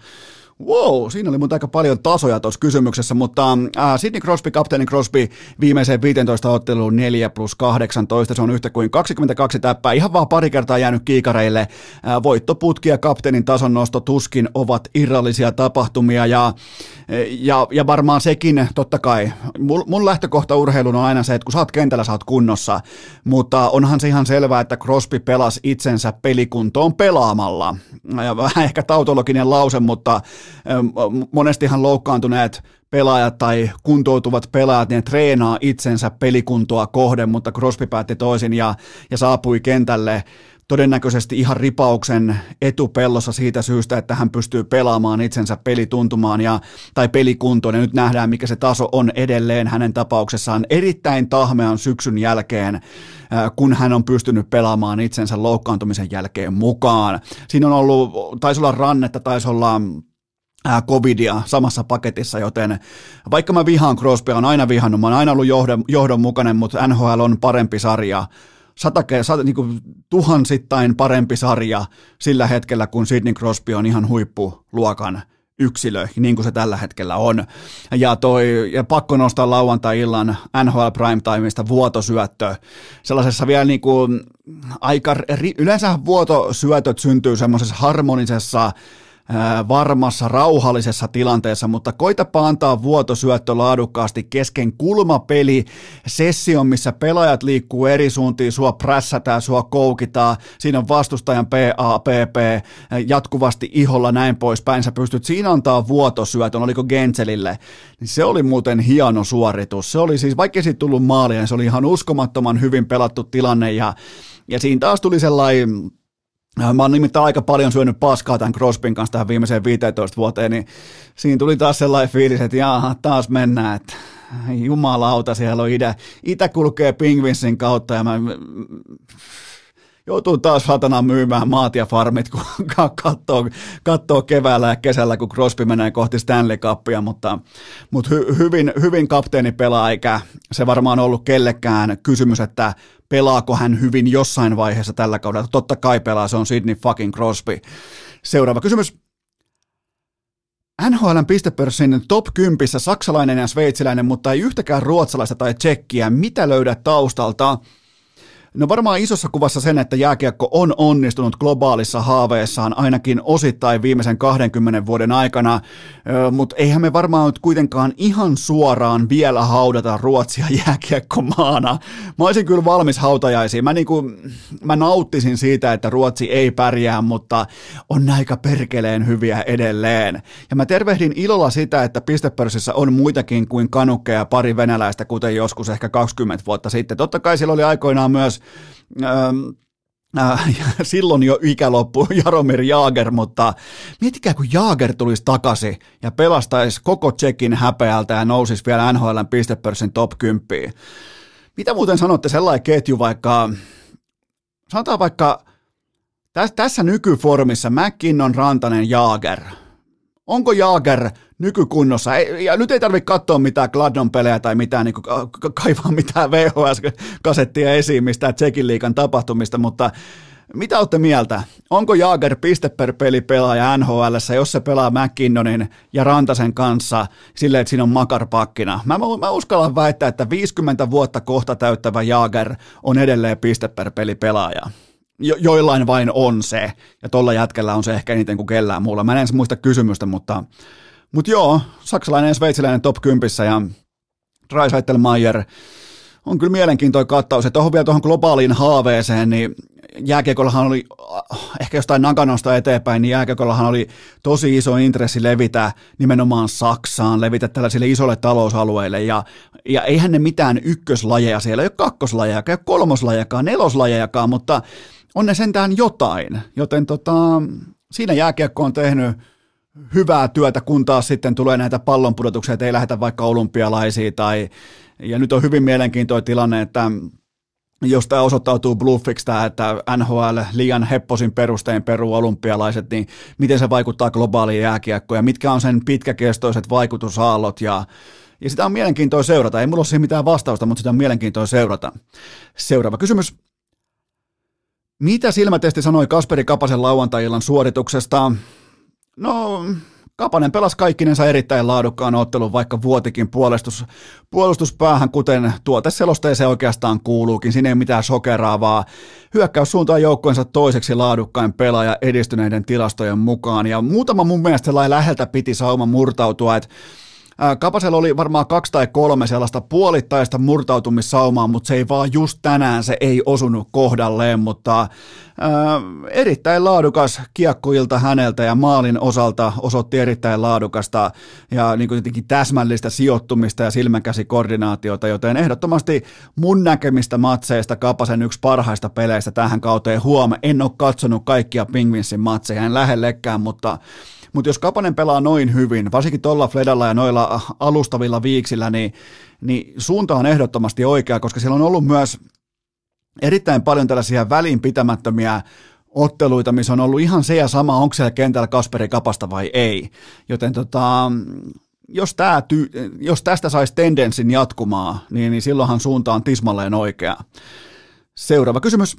Wow, siinä oli mun aika paljon tasoja tuossa kysymyksessä, mutta Sidney Crosby, kapteeni Crosby, viimeiseen 15 otteluun 4+18, se on yhtä kuin 22 täppää, ihan vaan pari kertaa jäänyt kiikareille, voittoputki ja kapteenin tason nosto tuskin ovat irrallisia tapahtumia, ja varmaan sekin, totta kai, mun lähtökohta urheilun on aina se, että kun sä oot kentällä, sä oot kunnossa, mutta onhan se ihan selvää, että Crosby pelasi itsensä pelikuntoon pelaamalla, ja vähän ehkä tautologinen lause, mutta monestihan loukkaantuneet pelaajat tai kuntoutuvat pelaajat, ne treenaa itsensä pelikuntoa kohden, mutta Crosby päätti toisin ja saapui kentälle todennäköisesti ihan ripauksen etupellossa siitä syystä, että hän pystyy pelaamaan itsensä pelituntumaan tai pelikuntoon, ja nyt nähdään, mikä se taso on edelleen hänen tapauksessaan erittäin tahmean syksyn jälkeen, kun hän on pystynyt pelaamaan itsensä loukkaantumisen jälkeen mukaan. Siinä on ollut, taisi olla Rannetta, taisi olla covidia samassa paketissa, joten vaikka mä vihaan Crosbya, on aina vihannut, mä oon aina ollut johdonmukainen, mutta NHL on parempi sarja, tuhansittain parempi sarja sillä hetkellä, kun Sidney Crosby on ihan huippuluokan yksilö, niin kuin se tällä hetkellä on. Ja pakko nostaa lauantai-illan NHL Primetimeista vuotosyöttö. Sellaisessa vielä niin kuin yleensä vuotosyötöt syntyy semmoisessa harmonisessa, varmassa, rauhallisessa tilanteessa, mutta koitapa antaa vuotosyöttö laadukkaasti kesken kulmapeli session, missä pelaajat liikkuu eri suuntiin, sua prässätään, sua koukitaan, siinä on vastustajan PAPP jatkuvasti iholla näin poispäin, sä pystyt siinä antaa vuotosyötön, oliko Gentzelille, niin se oli muuten hieno suoritus, se oli siis, vaikkei siitä tullut maalia, se oli ihan uskomattoman hyvin pelattu tilanne, ja siinä taas tuli sellainen. Mä oon nimittäin aika paljon syönyt paskaa tämän Crosbyn kanssa tähän viimeiseen 15 vuoteen, niin siinä tuli taas sellainen fiilis, että jaaha, taas mennään, että jumalauta, siellä on itä kulkee Pingvinsin kautta, ja mä joutuu taas satanaan myymään maat ja farmit, kun katsoo keväällä ja kesällä, kun Crosby menee kohti Stanley Cupia, mutta hyvin kapteeni pelaa, eikä se varmaan ollut kellekään kysymys, että pelaako hän hyvin jossain vaiheessa tällä kaudella. Totta kai pelaa, se on Sidney fucking Crosby. Seuraava kysymys. NHL:n pistepörssin top 10 saksalainen ja sveitsiläinen, mutta ei yhtäkään ruotsalaista tai tsekkiä. Mitä löydät taustalta? No varmaan isossa kuvassa sen, että jääkiekko on onnistunut globaalissa haaveessaan ainakin osittain viimeisen 20 vuoden aikana, mutta eihän me varmaan nyt kuitenkaan ihan suoraan vielä haudata Ruotsia jääkiekkomaana. Mä olisin kyllä valmis hautajaisiin. Mä nauttisin siitä, että Ruotsi ei pärjää, mutta on aika perkeleen hyviä edelleen. Ja mä tervehdin ilolla sitä, että pistepörssissä on muitakin kuin kanukkeja, pari venäläistä, kuten joskus ehkä 20 vuotta sitten. Totta kai siellä oli aikoinaan myös silloin jo ikäloppu Jaromir Jaager, mutta mietikää, kun Jaager tulisi takaisin ja pelastaisi koko Tšekin häpeältä ja nousisi vielä NHL:n pistepörssin top 10. Mitä muuten sanotte sellainen ketju, vaikka sanotaan vaikka tässä nykyformissa MacKinnon, Rantanen, Jaager. Onko Jaager nykykunnossa? Ja nyt ei tarvitse katsoa mitään Gladon pelejä tai mitään, niin kaivaa mitään VHS-kasettia esiin mistään Tsekin liigan tapahtumista, mutta mitä olette mieltä? Onko Jaager piste per peli pelaaja NHL:ssä, jos se pelaa MacKinnonin ja Rantasen kanssa silleen, että siinä on makarpakkina? Mä uskallan väittää, että 50 vuotta kohta täyttävä Jaager on edelleen piste per peli pelaaja. Joillain vain on se, ja tuolla jätkellä on se ehkä eniten kuin kellään muulla. Mä en ensin muista kysymystä, mutta joo, saksalainen ja sveitsiläinen top 10, ja Draisaitl, Maier, on kyllä mielenkiintoinen kattaus, ja tuohon vielä tuohon globaaliin haaveeseen, niin jääkiekollahan oli, ehkä jostain Naganosta eteenpäin, niin jääkiekollahan oli tosi iso intressi levitä nimenomaan Saksaan, levitä tällaisille isolle talousalueille, ja eihän ne mitään ykköslajeja siellä, ei ole kakkoslajejakaan, ei ole kolmoslajejakaan, neloslajejakaan, mutta on ne sentään jotain, joten siinä jääkiekko on tehnyt hyvää työtä, kun taas sitten tulee näitä pallonpudotuksia, että ei lähdetä vaikka olympialaisiin, ja nyt on hyvin mielenkiintoinen tilanne, että jos tämä osoittautuu bluffiksi, että NHL liian hepposin perustein peruu olympialaiset, niin miten se vaikuttaa globaaliin jääkiekkoon ja mitkä on sen pitkäkestoiset vaikutusaallot, ja Ja sitä on mielenkiintoa seurata. Ei mulla ole siihen mitään vastausta, mutta sitä on mielenkiintoa seurata. Seuraava kysymys. Mitä silmätesti sanoi Kasperi Kapasen lauantai-illan suorituksesta? No, Kapanen pelasi kaikkinensa erittäin laadukkaan ottelun, vaikka vuotikin puolustuspäähän, kuten tuoteselosteeseen oikeastaan kuuluukin. Siinä ei mitään sokeraavaa. Hyökkäys suuntaa joukkueensa toiseksi laadukkain pelaaja edistyneiden tilastojen mukaan. Ja muutama mun mielestä sellainen läheltä piti sauma murtautua, että Kapasella oli varmaan 2 tai 3 sellaista puolittaista murtautumissaumaa, mutta se ei vaan just tänään, se ei osunut kohdalleen, mutta erittäin laadukas kiekkoilta häneltä ja maalin osalta osoitti erittäin laadukasta ja niin kuin jotenkin täsmällistä sijoittumista ja silmänkäsikoordinaatiota, joten ehdottomasti mun näkemistä matseista Kapasen yksi parhaista peleistä tähän kauteen huomenna. En ole katsonut kaikkia Penguinsin matseja, en lähellekään, mutta jos Kapanen pelaa noin hyvin, varsinkin tuolla Fledalla ja noilla alustavilla viiksillä, niin suunta on ehdottomasti oikea, koska siellä on ollut myös erittäin paljon tällaisia välinpitämättömiä otteluita, missä on ollut ihan se ja sama, onko siellä kentällä Kasperi Kapasta vai ei. Joten jos tästä saisi tendenssin jatkumaan, niin silloinhan suunta on tismalleen oikea. Seuraava kysymys.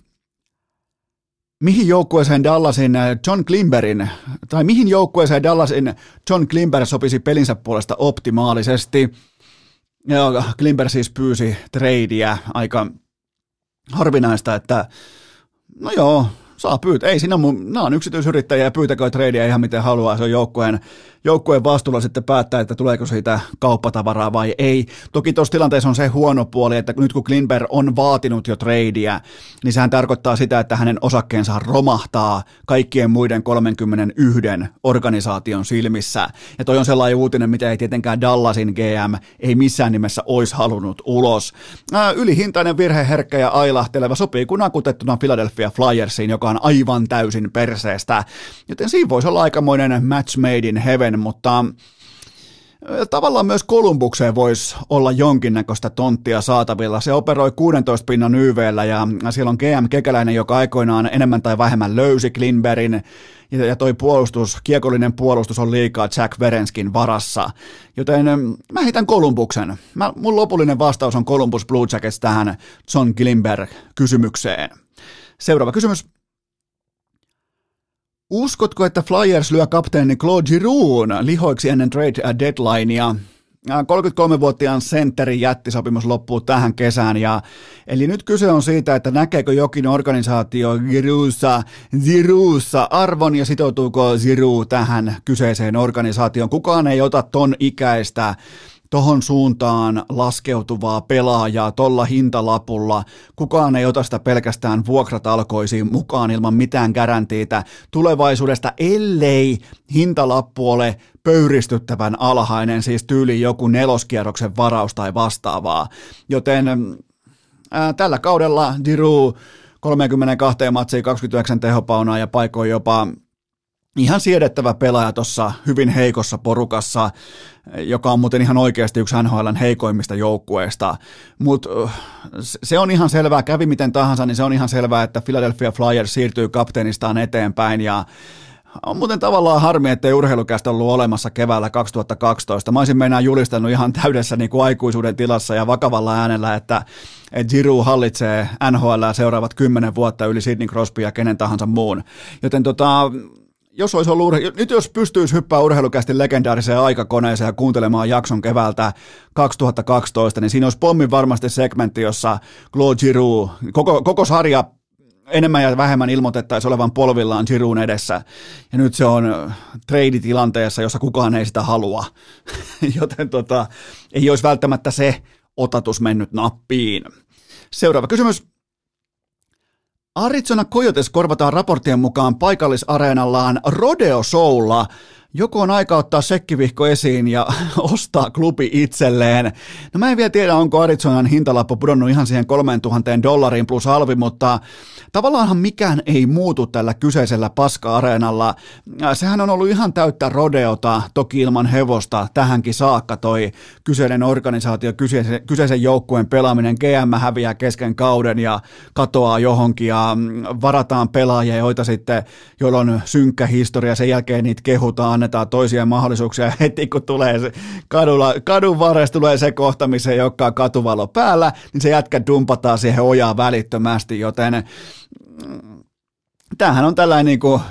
Mihin joukkueeseen Dallasin John Klingberg sopisi pelinsä puolesta optimaalisesti? Klingberg siis pyysi treidiä, aika harvinaista, että no joo, saa pyytää. Ei siinä nämä on yksityisyrittäjiä ja pyytäkö treidiä ihan miten haluaa. Se on joukkueen vastuulla sitten päättää, että tuleeko siitä kauppatavaraa vai ei. Toki tuossa tilanteessa on se huono puoli, että nyt kun Klingberg on vaatinut jo treidiä, niin sehän tarkoittaa sitä, että hänen osakkeensa romahtaa kaikkien muiden 31 organisaation silmissä. Ja toi on sellainen uutinen, mitä ei tietenkään Dallasin GM ei missään nimessä olisi halunnut ulos. Ylihintainen, virheherkkä ja ailahteleva sopii kunakutettuna Philadelphia Flyersiin, joka on aivan täysin perseestä. Joten siinä voisi olla aikamoinen match made in heaven, mutta tavallaan myös Kolumbukseen voisi olla jonkinnäköistä tonttia saatavilla. Se operoi 16 pinnan YV:llä ja siellä on GM Kekäläinen, joka aikoinaan enemmän tai vähemmän löysi Klingbergin. Ja toi puolustus, kiekollinen puolustus on liikaa Jack Verenskin varassa. Joten mä heitän Kolumbuksen. Mun lopullinen vastaus on Columbus Blue Jackets tähän John Klingberg-kysymykseen. Seuraava kysymys. Uskotko, että Flyers lyö kapteeni Claude Giroux lihoiksi ennen trade deadlinea? 33-vuotiaan sentterin jättisopimus loppuu tähän kesään. Eli nyt kyse on siitä, että näkeekö jokin organisaatio Girouxssa arvon ja sitoutuuko Giroux tähän kyseiseen organisaatioon. Kukaan ei ota ton ikäistä tohon suuntaan laskeutuvaa pelaajaa tolla hintalapulla. Kukaan ei ota sitä pelkästään vuokratalkoisiin mukaan ilman mitään garantiita tulevaisuudesta, ellei hintalappu ole pöyristyttävän alhainen, siis tyyli joku 4. kierroksen varaus tai vastaavaa. Joten tällä kaudella Giroux 32 matsiin 29 tehopaunaa ja paikoin jopa ihan siedettävä pelaaja tuossa hyvin heikossa porukassa, joka on muuten ihan oikeasti yksi NHL:n heikoimmista joukkueista. Mutta se on ihan selvää, kävi miten tahansa, niin se on ihan selvää, että Philadelphia Flyers siirtyy kapteenistaan eteenpäin ja on muuten tavallaan harmi, ettei urheilukästä ollut olemassa keväällä 2012. Mä olisin meinaan julistanut ihan täydessä niin kuin aikuisuuden tilassa ja vakavalla äänellä, että Giroux hallitsee NHL:ää seuraavat 10 vuotta yli Sidney Crosby ja kenen tahansa muun. Joten jos olisi ollut nyt jos pystyisi hyppää urheilukästi legendaariseen aikakoneeseen ja kuuntelemaan jakson keväältä 2012, niin siinä olisi pommin varmasti segmentti, jossa Claude Giroux, koko sarja enemmän ja vähemmän ilmoitettaisiin olevan polvillaan Giroun edessä. Ja nyt se on trade-tilanteessa, jossa kukaan ei sitä halua. Joten ei olisi välttämättä se otatus mennyt nappiin. Seuraava kysymys. Arizona Coyotes korvataan raporttien mukaan paikallisareenallaan Rodeo Showlla. Joku on aika ottaa sekkivihko esiin ja ostaa klubi itselleen. No mä en vielä tiedä, onko Arizonan hintalappu pudonnut ihan siihen $3,000 plus halvi, mutta tavallaanhan mikään ei muutu tällä kyseisellä paska-areenalla. Sehän on ollut ihan täyttä rodeota, toki ilman hevosta tähänkin saakka toi kyseinen organisaatio, kyseisen joukkueen pelaaminen. GM häviää kesken kauden ja katoaa johonkin ja varataan pelaajia, joita sitten, joilla on synkkä historia, sen jälkeen niitä kehutaan. annetaan toisia mahdollisuuksia heti, kun tulee se kadun varressa tulee se kohta, missä ei olekaan katuvalo päällä, niin se jätkä dumpataan siihen ojaan välittömästi, joten tämähän on tällainen niin kuin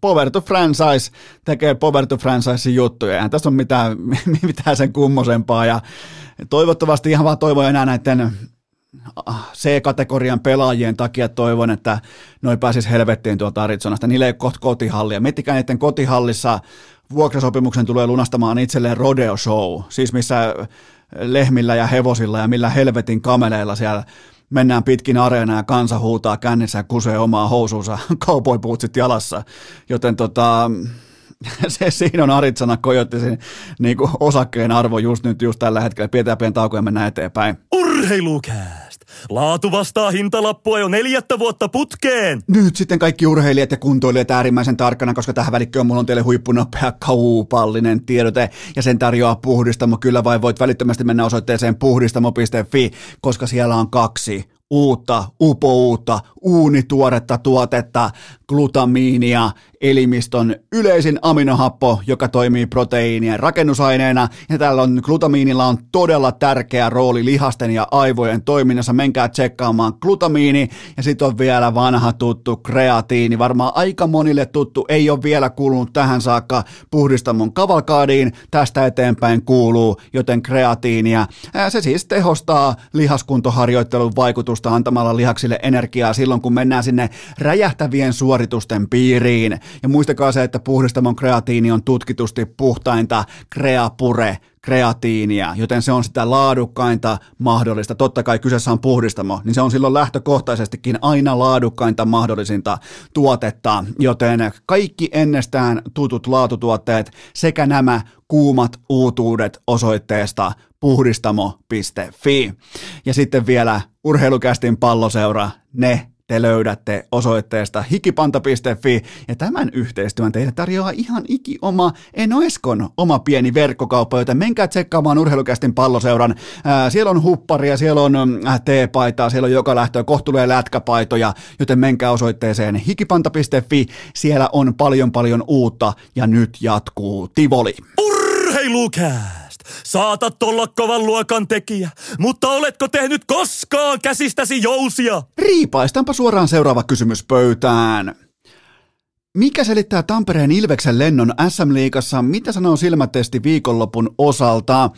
Power to Franchise tekee Power to Franchise juttuja, eihän tässä ole mitään sen kummosempaa, ja toivottavasti ihan vaan toivon enää näiden C-kategorian pelaajien takia toivon, että noi pääsis helvettiin tuolta Arizonasta. Niillä ei ole kohta kotihallia. Miettikää niiden kotihallissa vuokrasopimuksen tulee lunastamaan itselleen rodeo show, siis missä lehmillä ja hevosilla ja millä helvetin kameleilla siellä mennään pitkin areenaa ja kansa huutaa kännissä ja kusee omaa housuunsa cowboy-bootsit jalassa, joten se siinä on Arizona Coyotesin niin kuin osakkeen arvo just tällä hetkellä. Pidetään pieni tauko ja mennään eteenpäin. Urheilucast! Laatu vastaa hintalappua jo 4 vuotta putkeen! Nyt sitten kaikki urheilijat ja kuntoilijat äärimmäisen tarkkana, koska tähän välikköön mulla on teille huippunopea kaupallinen tiedote, ja sen tarjoaa Puhdistamo. Kyllä vai voit välittömästi mennä osoitteeseen puhdistamo.fi, koska siellä on 2 uutta, upouutta, uunituoretta tuotetta, glutamiinia, elimistön yleisin aminohappo, joka toimii proteiinien rakennusaineena. Ja täällä on glutamiinilla on todella tärkeä rooli lihasten ja aivojen toiminnassa. Menkää tsekkaamaan glutamiini, ja sitten on vielä vanha tuttu kreatiini. Varmaan aika monille tuttu, ei ole vielä kuulunut tähän saakka Puhdistamon kavalkaadiin. Tästä eteenpäin kuuluu, joten kreatiinia. Se siis tehostaa lihaskuntoharjoittelun vaikutusta antamalla lihaksille energiaa silloin, kun mennään sinne räjähtävien suoritusten piiriin. Ja muistakaa se, että Puhdistamon kreatiini on tutkitusti puhtainta kreatiinia, joten se on sitä laadukkainta mahdollista. Totta kai kyseessä on Puhdistamo, niin se on silloin lähtökohtaisestikin aina laadukkainta mahdollisinta tuotetta, joten kaikki ennestään tutut laatutuotteet sekä nämä kuumat uutuudet osoitteesta puhdistamo.fi. Ja sitten vielä Urheilucastin palloseura, ne te löydätte osoitteesta hikipanta.fi, ja tämän yhteistyön teille tarjoaa ihan oma Eno Eskon oma pieni verkkokauppa, joten menkää tsekkaamaan Urheilucastin palloseuran. Siellä on hupparia, siellä on teepaitaa, siellä on joka lähtöä, kohta tulee lätkäpaitoja, joten menkää osoitteeseen hikipanta.fi, siellä on paljon uutta, ja nyt jatkuu Tivoli. Urheilucast! Saatat olla kovan luokan tekijä, mutta oletko tehnyt koskaan käsistäsi jousia? Riipaistaanpa suoraan seuraava kysymys pöytään. Mikä selittää Tampereen Ilveksen lennon SM-liigassa? Mitä sanoo silmätesti viikonlopun osalta?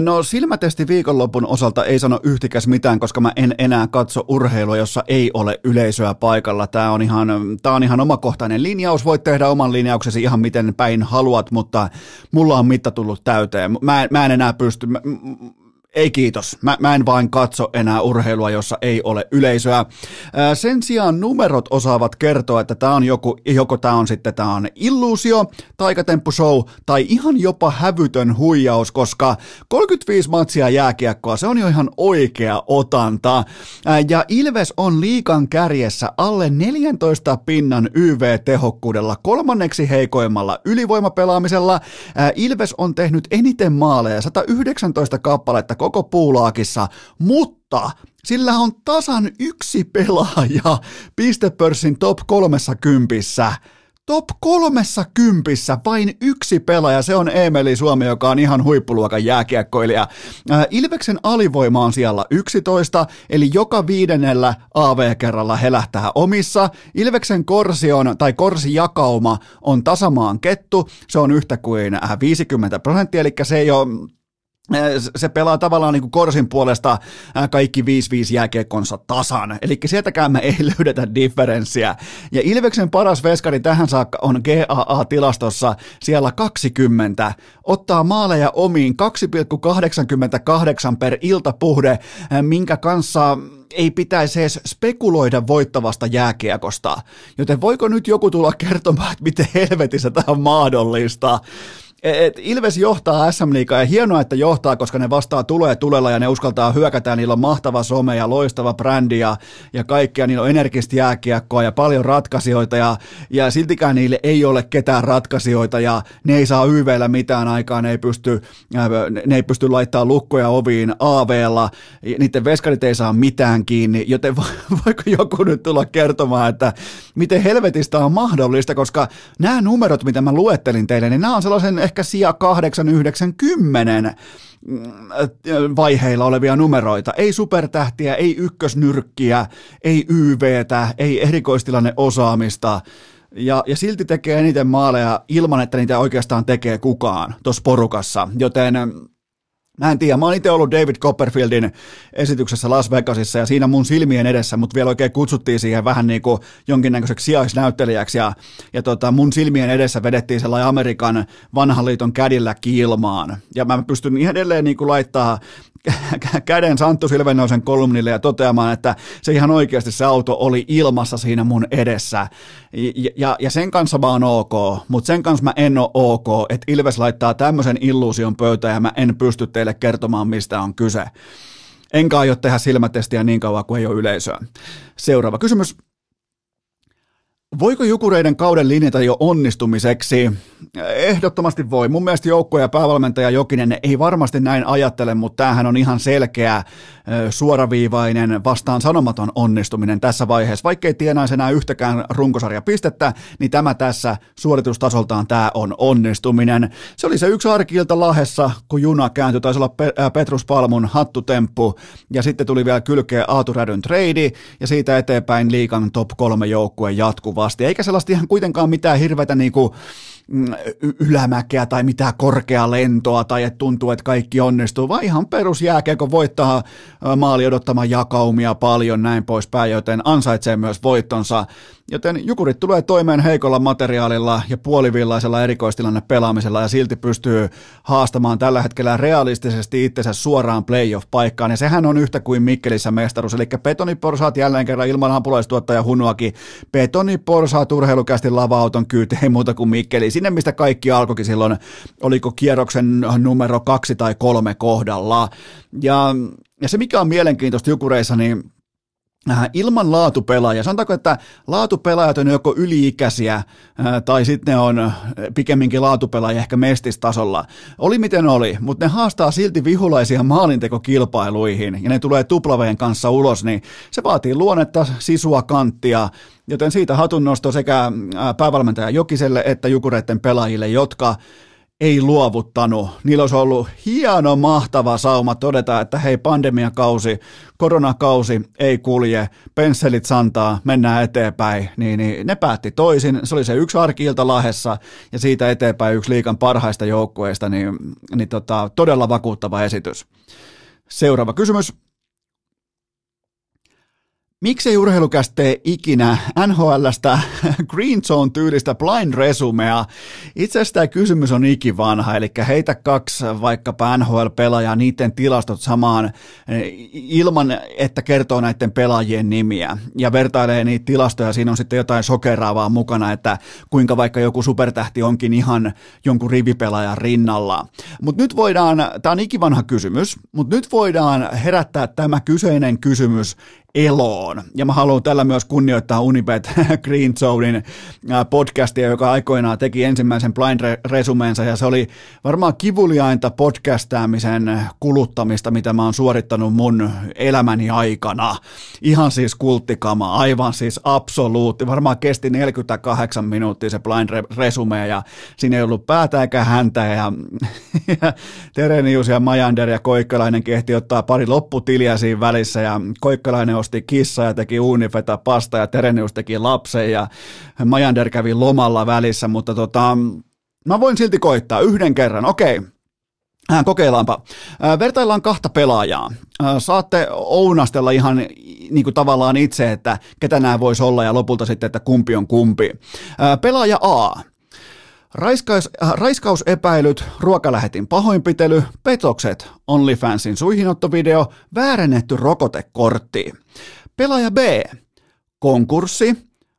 No, silmätesti viikonlopun osalta ei sano yhtikäs mitään, koska mä en enää katso urheilua, jossa ei ole yleisöä paikalla. Tää on ihan omakohtainen linjaus. Voit tehdä oman linjauksesi ihan miten päin haluat, mutta mulla on mitta tullut täyteen. Mä en enää pysty... Ei kiitos. Mä en vain katso enää urheilua, jossa ei ole yleisöä. Sen sijaan numerot osaavat kertoa, että tämä on joko illuusio, taikatemppu-show tai ihan jopa hävytön huijaus, koska 35 matsia jääkiekkoa, se on jo ihan oikea otanta. Ja Ilves on liigan kärjessä alle 14 pinnan YV-tehokkuudella, 3. heikoimmalla ylivoimapelaamisella. Ilves on tehnyt eniten maaleja, 119 kappaletta koko puulaakissa, mutta sillä on tasan 1 pelaaja pistepörssin top 30. Top 30 vain 1 pelaaja, se on Eemeli Suomi, joka on ihan huippuluokan jääkiekkoilija. Ilveksen alivoima on siellä 11, eli joka 5. AV-kerralla helähtää omissa. Ilveksen korsijakauma on tasamaan kettu, se on yhtä kuin 50%, eli se ei ole... Se pelaa tavallaan niin kuin korsin puolesta kaikki 5-5 jääkiekkonsa tasan, eli sieltäkään me ei löydetä differenssiä. Ja Ilveksen paras veskari tähän saakka on GAA-tilastossa siellä 20, ottaa maaleja omiin 2,88 per iltapuhde, minkä kanssa... ei pitäisi edes spekuloida voittavasta jääkiekosta, joten voiko nyt joku tulla kertomaan, että miten helvetissä tämä on mahdollista? Ilves johtaa SM-liigaa ja hienoa, että johtaa, koska ne vastaa tulee tulella ja ne uskaltaa hyökätä. Niillä on mahtava some ja loistava brändi ja kaikkea. Niillä on energistä jääkiekkoa ja paljon ratkaisijoita ja siltikään niille ei ole ketään ratkaisijoita ja ne ei saa YV:llä mitään aikaa. Ne ei pysty laittamaan lukkoja oviin AV:lla. Niiden veskarit ei saa mitään kiinni, joten voiko joku nyt tulla kertomaan, että miten helvetistä on mahdollista, koska nämä numerot, mitä mä luettelin teille, niin nämä on sellaisen ehkä sija 8-9-10 vaiheilla olevia numeroita. Ei supertähtiä, ei ykkösnyrkkiä, ei YVtä, ei erikoistilanneosaamista. Ja silti tekee eniten maaleja ilman, että niitä oikeastaan tekee kukaan tuossa porukassa. Joten mä en tiedä, mä oon itse ollut David Copperfieldin esityksessä Las Vegasissa ja siinä mun silmien edessä, mutta vielä oikein kutsuttiin siihen vähän niin kuin jonkinnäköiseksi sijaisnäyttelijäksi ja mun silmien edessä vedettiin sellainen Amerikan vanhan liiton kädillä kilmaan. Ja mä pystyn edelleen niin kuin laittaa käden Santtu Silvennoisen kolumnille ja toteamaan, että se ihan oikeasti se auto oli ilmassa siinä mun edessä. Ja sen kanssa mä oon ok, mutta sen kanssa mä en ole ok, että Ilves laittaa tämmöisen illuusion pöytään ja mä en pysty teille kertomaan, mistä on kyse. Enkä aio tehdä silmätestiä niin kauan, kuin ei ole yleisöä. Seuraava kysymys. Voiko Jukureiden kauden linjata jo onnistumiseksi? Ehdottomasti voi. Mun mielestä joukkue ja päävalmentaja Jokinen ei varmasti näin ajattele, mutta tämähän on ihan selkeä, suoraviivainen, vastaan sanomaton onnistuminen tässä vaiheessa. Vaikkei tienaisi enää yhtäkään runkosarjapistettä, niin tämä tässä suoritustasoltaan tämä on onnistuminen. Se oli se yksi arki-ilta Lahdessa, kun juna kääntyi, taisi olla Petrus Palmun hattutemppu, ja sitten tuli vielä kylkeä Aatu Rädyn treidi, ja siitä eteenpäin liigan top 3 joukkue jatkuu. Eikä sellaista ihan kuitenkaan mitään hirveätä niinku ylämäkeä tai mitään korkeaa lentoa tai että tuntuu, että kaikki onnistuu, vaan ihan perusjääkiekko voittaa maali odottamaan jakaumia paljon näin poispäin, joten ansaitsee myös voittonsa. Joten Jukurit tulee toimeen heikolla materiaalilla ja puolivillaisella erikoistilanne pelaamisella ja silti pystyy haastamaan tällä hetkellä realistisesti itsensä suoraan playoff-paikkaan. Ja sehän on yhtä kuin Mikkelissä mestaruus, eli betoniporsaat jälleen kerran ilman apulaistuottaja Hunuakin. Betoniporsaat urheilukästi lava-auton kyyteen, ei muuta kuin Mikkeli. Sinne, mistä kaikki alkoikin silloin, oliko kierroksen numero 2 tai 3 kohdalla. Ja se, mikä on mielenkiintoista Jukureissa, niin ilman laatupelaajia. Sanotaanko, että laatupelaajat on joko yliikäisiä tai sitten ne on pikemminkin laatupelaajia ehkä mestistasolla. Oli miten oli, mutta ne haastaa silti vihulaisia maalintekokilpailuihin ja ne tulee tuplaveen kanssa ulos, niin se vaatii luonnetta, sisua, kanttia. Joten siitä hatunnosto sekä päävalmentaja Jokiselle että Jukureiden pelaajille, jotka ei luovuttanut. Niillä olisi ollut hieno, mahtava sauma todeta, että hei, pandemiakausi, koronakausi ei kulje, pensselit santaa, mennään eteenpäin. Niin ne päätti toisin. Se oli se yksi arki-ilta Lahdessa ja siitä eteenpäin yksi liigan parhaista joukkueista. Niin, todella vakuuttava esitys. Seuraava kysymys. Miksei urheilukäs tee ikinä NHL:stä Green Zone-tyylistä blind resumea? Itse asiassa tämä kysymys on ikivanha, eli heitä 2 vaikkapa NHL-pelaajaa, niiden tilastot samaan ilman, että kertoo näiden pelaajien nimiä ja vertailee niitä tilastoja. Siinä on sitten jotain sokeraavaa mukana, että kuinka vaikka joku supertähti onkin ihan jonkun rivipelaajan rinnalla. Mutta nyt voidaan, tämä on ikivanha kysymys, mutta nyt voidaan herättää tämä kyseinen kysymys eloon. Ja mä haluan tällä myös kunnioittaa Unibet Green Zonein podcastia, joka aikoinaan teki ensimmäisen blind resumeensa, ja se oli varmaan kivuliainta podcastaamisen kuluttamista, mitä mä oon suorittanut mun elämäni aikana. Ihan siis kulttikama, aivan siis absoluutti. Varmaan kesti 48 minuuttia se blind resume, ja siinä ei ollut päätä eikä häntä, ja Terenius ja Majander ja Koikkalainen kehti ottaa pari lopputiliä siinä välissä, ja Koikkalainen osti kissa ja teki uunifeta pasta ja Terenius teki lapsen ja Majander kävi lomalla välissä, mutta mä voin silti koittaa yhden kerran, okei. Kokeillaanpa. Vertaillaan 2 pelaajaa. Saatte ounastella ihan niin kuin tavallaan itse, että ketä nämä voisi olla ja lopulta sitten, että kumpi on kumpi. Pelaaja A. Raiskausepäilyt, ruokalähetin pahoinpitely, petokset, OnlyFansin suihinottovideo, väärennetty rokotekortti. Pelaaja B. Konkurssi,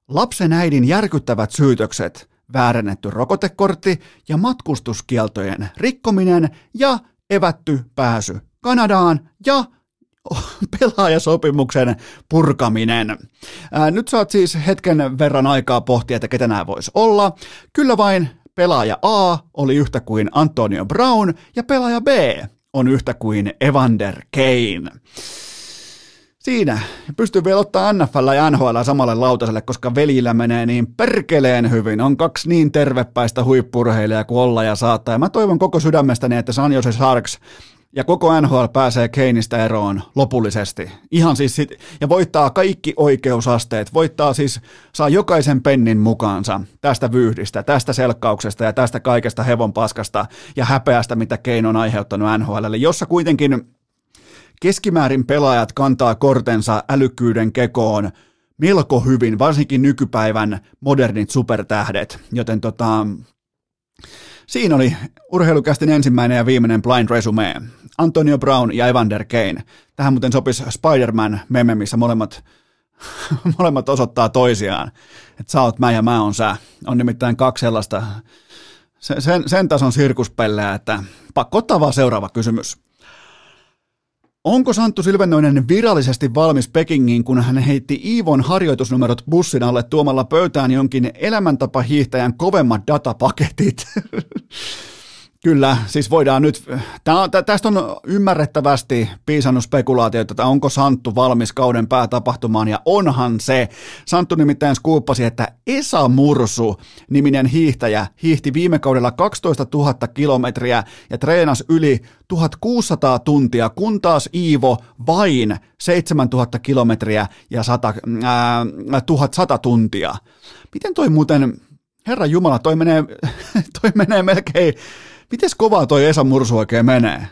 lapsen äidin järkyttävät syytökset, väärennetty rokotekortti ja matkustuskieltojen rikkominen ja evätty pääsy Kanadaan ja pelaajasopimuksen purkaminen. Nyt saat siis hetken verran aikaa pohtia, että ketä nämä voisi olla. Kyllä vain pelaaja A oli yhtä kuin Antonio Brown ja pelaaja B on yhtä kuin Evander Kane. Siinä pystyy vielä ottaa NFL ja NHL samalle lautaselle, koska veljillä menee niin perkeleen hyvin. On kaksi niin tervepäistä huippurheilijaa kuin olla ja saattaa. Ja mä toivon koko sydämestäni, että San Jose Sharks ja koko NHL pääsee Kaneista eroon lopullisesti. Ihan siis ja voittaa kaikki oikeusasteet. Voittaa siis, saa jokaisen pennin mukaansa tästä vyyhdistä, tästä selkkauksesta ja tästä kaikesta hevonpaskasta ja häpeästä, mitä Kane on aiheuttanut NHLlle, jossa kuitenkin keskimäärin pelaajat kantaa kortensa älykkyyden kekoon melko hyvin, varsinkin nykypäivän modernit supertähdet, joten siinä oli Urheilucastin ensimmäinen ja viimeinen blind resume, Antonio Brown ja Evander Kane. Tähän muuten sopisi Spider-Man-meme, missä molemmat osoittaa toisiaan, että sä oot mä ja mä oon sä. On nimittäin kaksi sellaista sen tason sirkuspellejä, että pakko ottaa vaan seuraava kysymys. Onko Santtu Silvennoinen virallisesti valmis Pekingiin, kun hän heitti Iivon harjoitusnumerot bussin alle tuomalla pöytään jonkin elämäntapahiihtäjän kovemmat datapaketit? Kyllä, siis voidaan nyt, tästä on ymmärrettävästi piisannut spekulaatioita, että onko Santtu valmis kauden päätapahtumaan, ja onhan se. Santtu nimittäin skuuppasi, että Esa Mursu -niminen hiihtäjä hiihti viime kaudella 12 000 kilometriä ja treenasi yli 1600 tuntia, kun taas Iivo vain 7000 kilometriä ja 1100 tuntia. Miten toi muuten, herra jumala, toi menee melkein. Mites kovaa toi Esa Mursu oikein menee?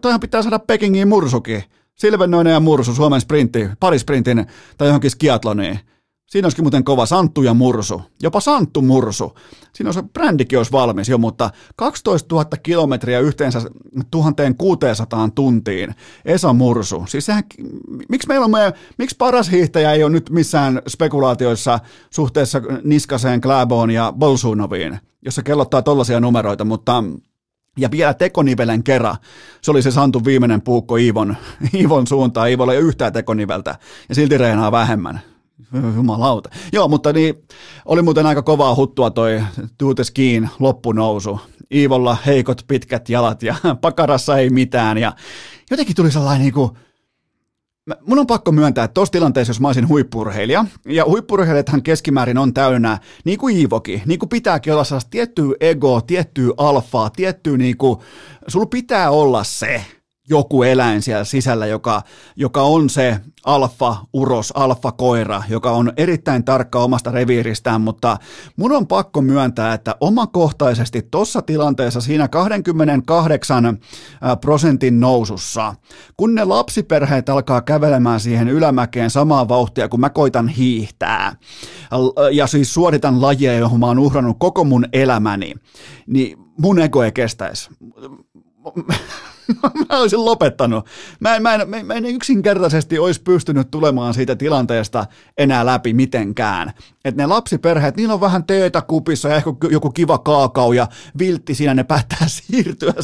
Toihan pitää saada Pekingiin Mursukin. Silvennoinen ja Mursu, Suomen sprintti, parisprintin tai johonkin skiatloniin. Siinä olisikin muuten kova Santtu ja Mursu. Jopa Santtu Mursu. Siinä olisi, brändikin olisi valmis jo, mutta 12 000 kilometriä yhteensä 1600 tuntiin. Esa Mursu. Siis sehän, miksi paras hiihtäjä ei ole nyt missään spekulaatioissa suhteessa Niskaseen, Kläboon ja Bolsunoviin, jossa kellottaa tollaisia numeroita, mutta ja vielä tekonivelen kerran. Se oli se Santun viimeinen puukko Iivon suuntaan. Iivolla ei ole yhtään tekoniveltä ja silti reenaa vähemmän. Jumalauta. Joo, mutta niin, oli muuten aika kovaa huttua toi tuuteskiin loppunousu. Iivolla heikot pitkät jalat ja pakarassa ei mitään. Ja jotenkin tuli sellainen niin kuin, mun on pakko myöntää, että tuossa tilanteessa, jos mä olisin huippurheilija, ja huippurheilijathan keskimäärin on täynnä, niin kuin Iivokin, niin kuin pitääkin olla sellaista tiettyä egoa, tiettyä alfaa, tiettyä niin kuin, sulla pitää olla se joku eläin siellä sisällä, joka on se alfa-uros, alfa-koira, joka on erittäin tarkka omasta reviiristään, mutta mun on pakko myöntää, että omakohtaisesti tuossa tilanteessa siinä 28% nousussa, kun ne lapsiperheet alkaa kävelemään siihen ylämäkeen samaa vauhtia, kun mä koitan hiihtää, ja siis suoritan lajia, johon mä oon uhrannut koko mun elämäni, niin mun ego ei kestäisi. Mä olisin lopettanut. Mä en yksinkertaisesti olisi pystynyt tulemaan siitä tilanteesta enää läpi mitenkään. Että ne lapsiperheet, niillä on vähän teetä kupissa ja ehkä joku kiva kaakao ja viltti siinä, ne päättää siirtyä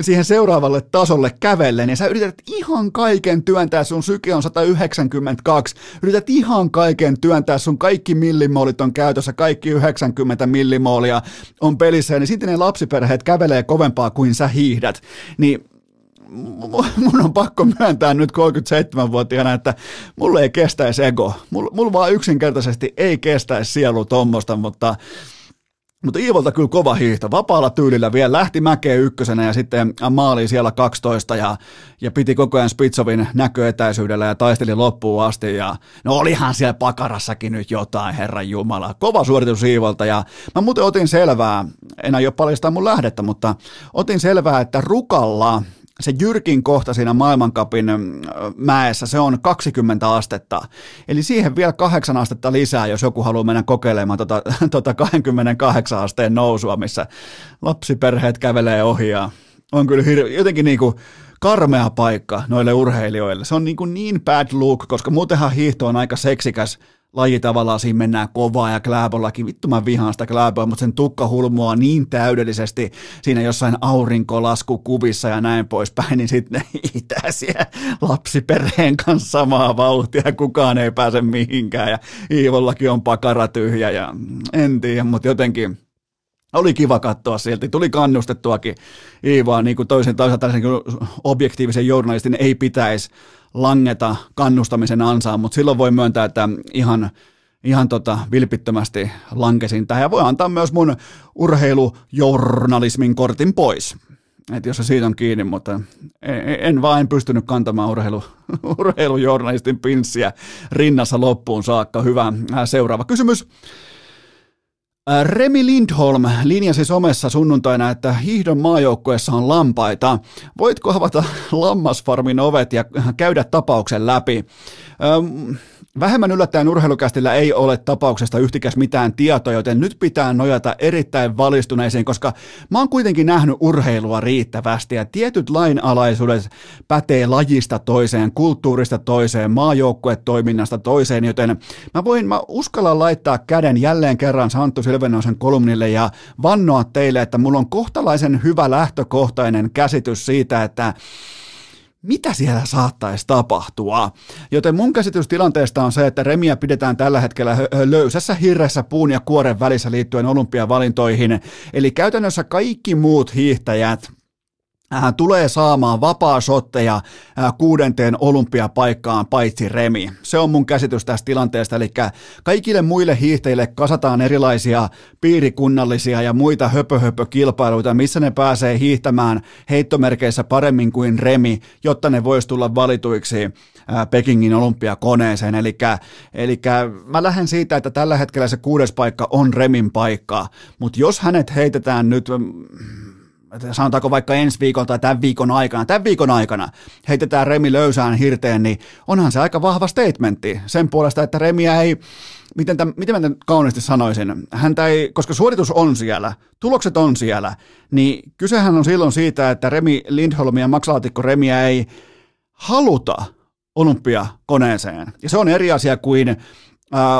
siihen seuraavalle tasolle kävellen. Ja sä yrität ihan kaiken työntää, sun syke on 192, yrität ihan kaiken työntää, sun kaikki millimoolit on käytössä, kaikki 90 millimoolia on pelissä, ja niin sitten ne lapsiperheet kävelee kovempaa kuin sä hiihdät. Niin mun on pakko myöntää nyt 37-vuotiaana, että mulle ei kestäisi ego. Mulla vaan yksinkertaisesti ei kestäisi sielu tommosta, mutta Iivolta kyllä kova hiihto. Vapaalla tyylillä vielä lähti mäkeen ykkösenä ja sitten maaliin siellä 12 ja piti koko ajan Spitsovin näköetäisyydellä ja taisteli loppuun asti. Ja no olihan siellä pakarassakin nyt jotain, herran jumala. Kova suoritus Iivolta, ja mä muuten otin selvää, en aio paljastaa mun lähdettä, mutta otin selvää, että Rukalla se jyrkin kohta siinä maailmancupin mäessä, se on 20 astetta. Eli siihen vielä 8 astetta lisää, jos joku haluaa mennä kokeilemaan tota 28 asteen nousua, missä lapsiperheet kävelee ohi. Ja on kyllä jotenkin niinku karmea paikka noille urheilijoille. Se on niin bad look, koska muutenhan hiihto on aika seksikäs laji tavallaan siinä mennään kovaa ja Kläbollakin, vittu mä vihaan sitä Kläboa, mutta sen tukka hulmoaa niin täydellisesti siinä jossain aurinkolaskukuvissa ja näin poispäin, niin sitten ne itäisiä lapsiperheen kanssa samaa vauhtia, kukaan ei pääse mihinkään ja Iivollakin on pakara tyhjä ja en tiedä, mutta jotenkin oli kiva katsoa silti, tuli kannustettuakin Iivoa, niin kuin toisaalta tällaisen objektiivisen journalistin ei pitäisi langeta kannustamisen ansaan, mutta silloin voi myöntää, että ihan vilpittömästi lankesin tähän ja voi antaa myös mun urheilujournalismin kortin pois. Et jos se siitä on kiinni, mutta en vain pystynyt kantamaan urheilujournalistin pinssiä rinnassa loppuun saakka. Hyvä, seuraava kysymys. Remi Lindholm linjasi somessa sunnuntaina, että hiihdon maajoukkueessa on lampaita. Voitko avata lammasfarmin ovet ja käydä tapauksen läpi? Vähemmän yllättäen Urheilucastilla ei ole tapauksesta yhtikäs mitään tietoa, joten nyt pitää nojata erittäin valistuneisiin, koska mä oon kuitenkin nähnyt urheilua riittävästi ja tietyt lainalaisuudet pätee lajista toiseen, kulttuurista toiseen, maajoukkuetoiminnasta toiseen, joten mä uskallan laittaa käden jälleen kerran Santtu Silvennoisen kolumnille ja vannoa teille, että mulla on kohtalaisen hyvä lähtökohtainen käsitys siitä, että mitä siellä saattaisi tapahtua? Joten mun käsitys tilanteesta on se, että Remiä pidetään tällä hetkellä löysässä hirressä puun ja kuoren välissä liittyen olympiavalintoihin. Eli käytännössä kaikki muut hiihtäjät tulee saamaan vapaa-shotteja 6. olympiapaikkaan paitsi Remi. Se on mun käsitys tästä tilanteesta, eli kaikille muille hiihtäjille kasataan erilaisia piirikunnallisia ja muita höpö-höpö-kilpailuita, missä ne pääsee hiihtämään heittomerkeissä paremmin kuin Remi, jotta ne vois tulla valituiksi Pekingin olympiakoneeseen. Eli mä lähden siitä, että tällä hetkellä se 6. paikka on Remin paikka, mutta jos hänet heitetään nyt, sanotaanko vaikka ensi viikolla tai tämän viikon aikana heitetään Remi löysään hirteen, niin onhan se aika vahva statementti sen puolesta, että Remiä ei, miten mä kauniisti sanoisin, häntä ei, koska suoritus on siellä, tulokset on siellä, niin kysehän on silloin siitä, että Remi Lindholmia ja maksalaatikko Remiä ei haluta olympiakoneeseen. Ja se on eri asia kuin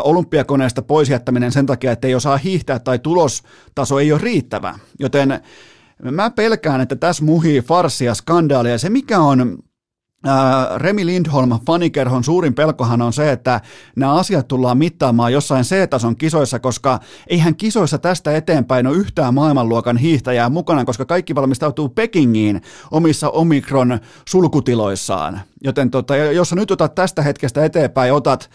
olympiakoneesta pois jättäminen sen takia, että ei osaa hiihtää tai tulostaso ei ole riittävä, joten mä pelkään, että tässä muhii farssia, skandaalia. Se, mikä on Remi Lindholm fanikerhon suurin pelkohan on se, että nämä asiat tullaan mittaamaan jossain C-tason kisoissa, koska eihän kisoissa tästä eteenpäin ole yhtään maailmanluokan hiihtäjää mukana, koska kaikki valmistautuu Pekingiin omissa omikron sulkutiloissaan. Joten jos sä nyt otat tästä hetkestä eteenpäin, otat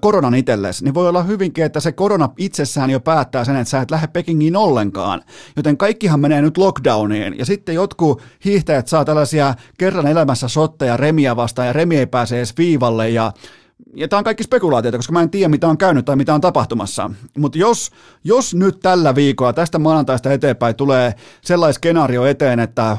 koronan itsellesi, niin voi olla hyvinkin, että se korona itsessään jo päättää sen, että sä et lähde Pekingiin ollenkaan. Joten kaikkihan menee nyt lockdowniin ja sitten jotkut hiihtäjät saa tällaisia kerran elämässä shotteja Remiä vastaan ja Remi ei pääse edes viivalle ja tämä on kaikki spekulaatiota, koska mä en tiedä mitä on käynyt tai mitä on tapahtumassa. Mutta jos nyt tällä viikolla tästä maanantaista eteenpäin tulee sellainen skenaario eteen, että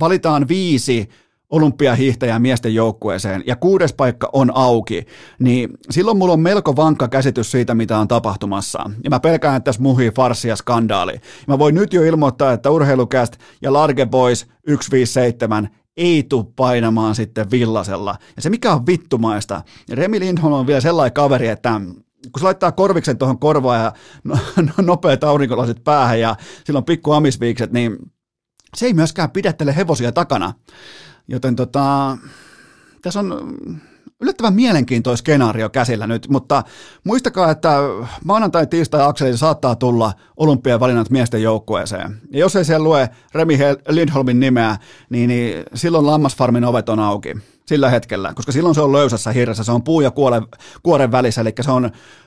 valitaan 5 olympiahiihtäjää miesten joukkueeseen ja 6. paikka on auki, niin silloin mulla on melko vankka käsitys siitä, mitä on tapahtumassa. Ja mä pelkään, että tässä muhii farssi ja skandaali. Mä voin nyt jo ilmoittaa, että Urheilucast ja Large Boys 157 ei tuu painamaan sitten villasella. Ja se mikä on vittumaista, Remi Lindholm on vielä sellainen kaveri, että kun se laittaa korviksen tuohon korvaan ja nopeat aurinkolasit päähän ja silloin pikku amisviikset, niin se ei myöskään pidättele hevosia takana. Joten tässä on yllättävän mielenkiintoinen skenaario käsillä nyt, mutta muistakaa, että maanantai, tiistai akselilla saattaa tulla olympiavalinnat miesten joukkueeseen. Ja jos ei siellä lue Remi Lindholmin nimeä, niin silloin lammasfarmin ovet on auki sillä hetkellä, koska silloin se on löysässä hirressä, se on puu ja kuoren välissä, eli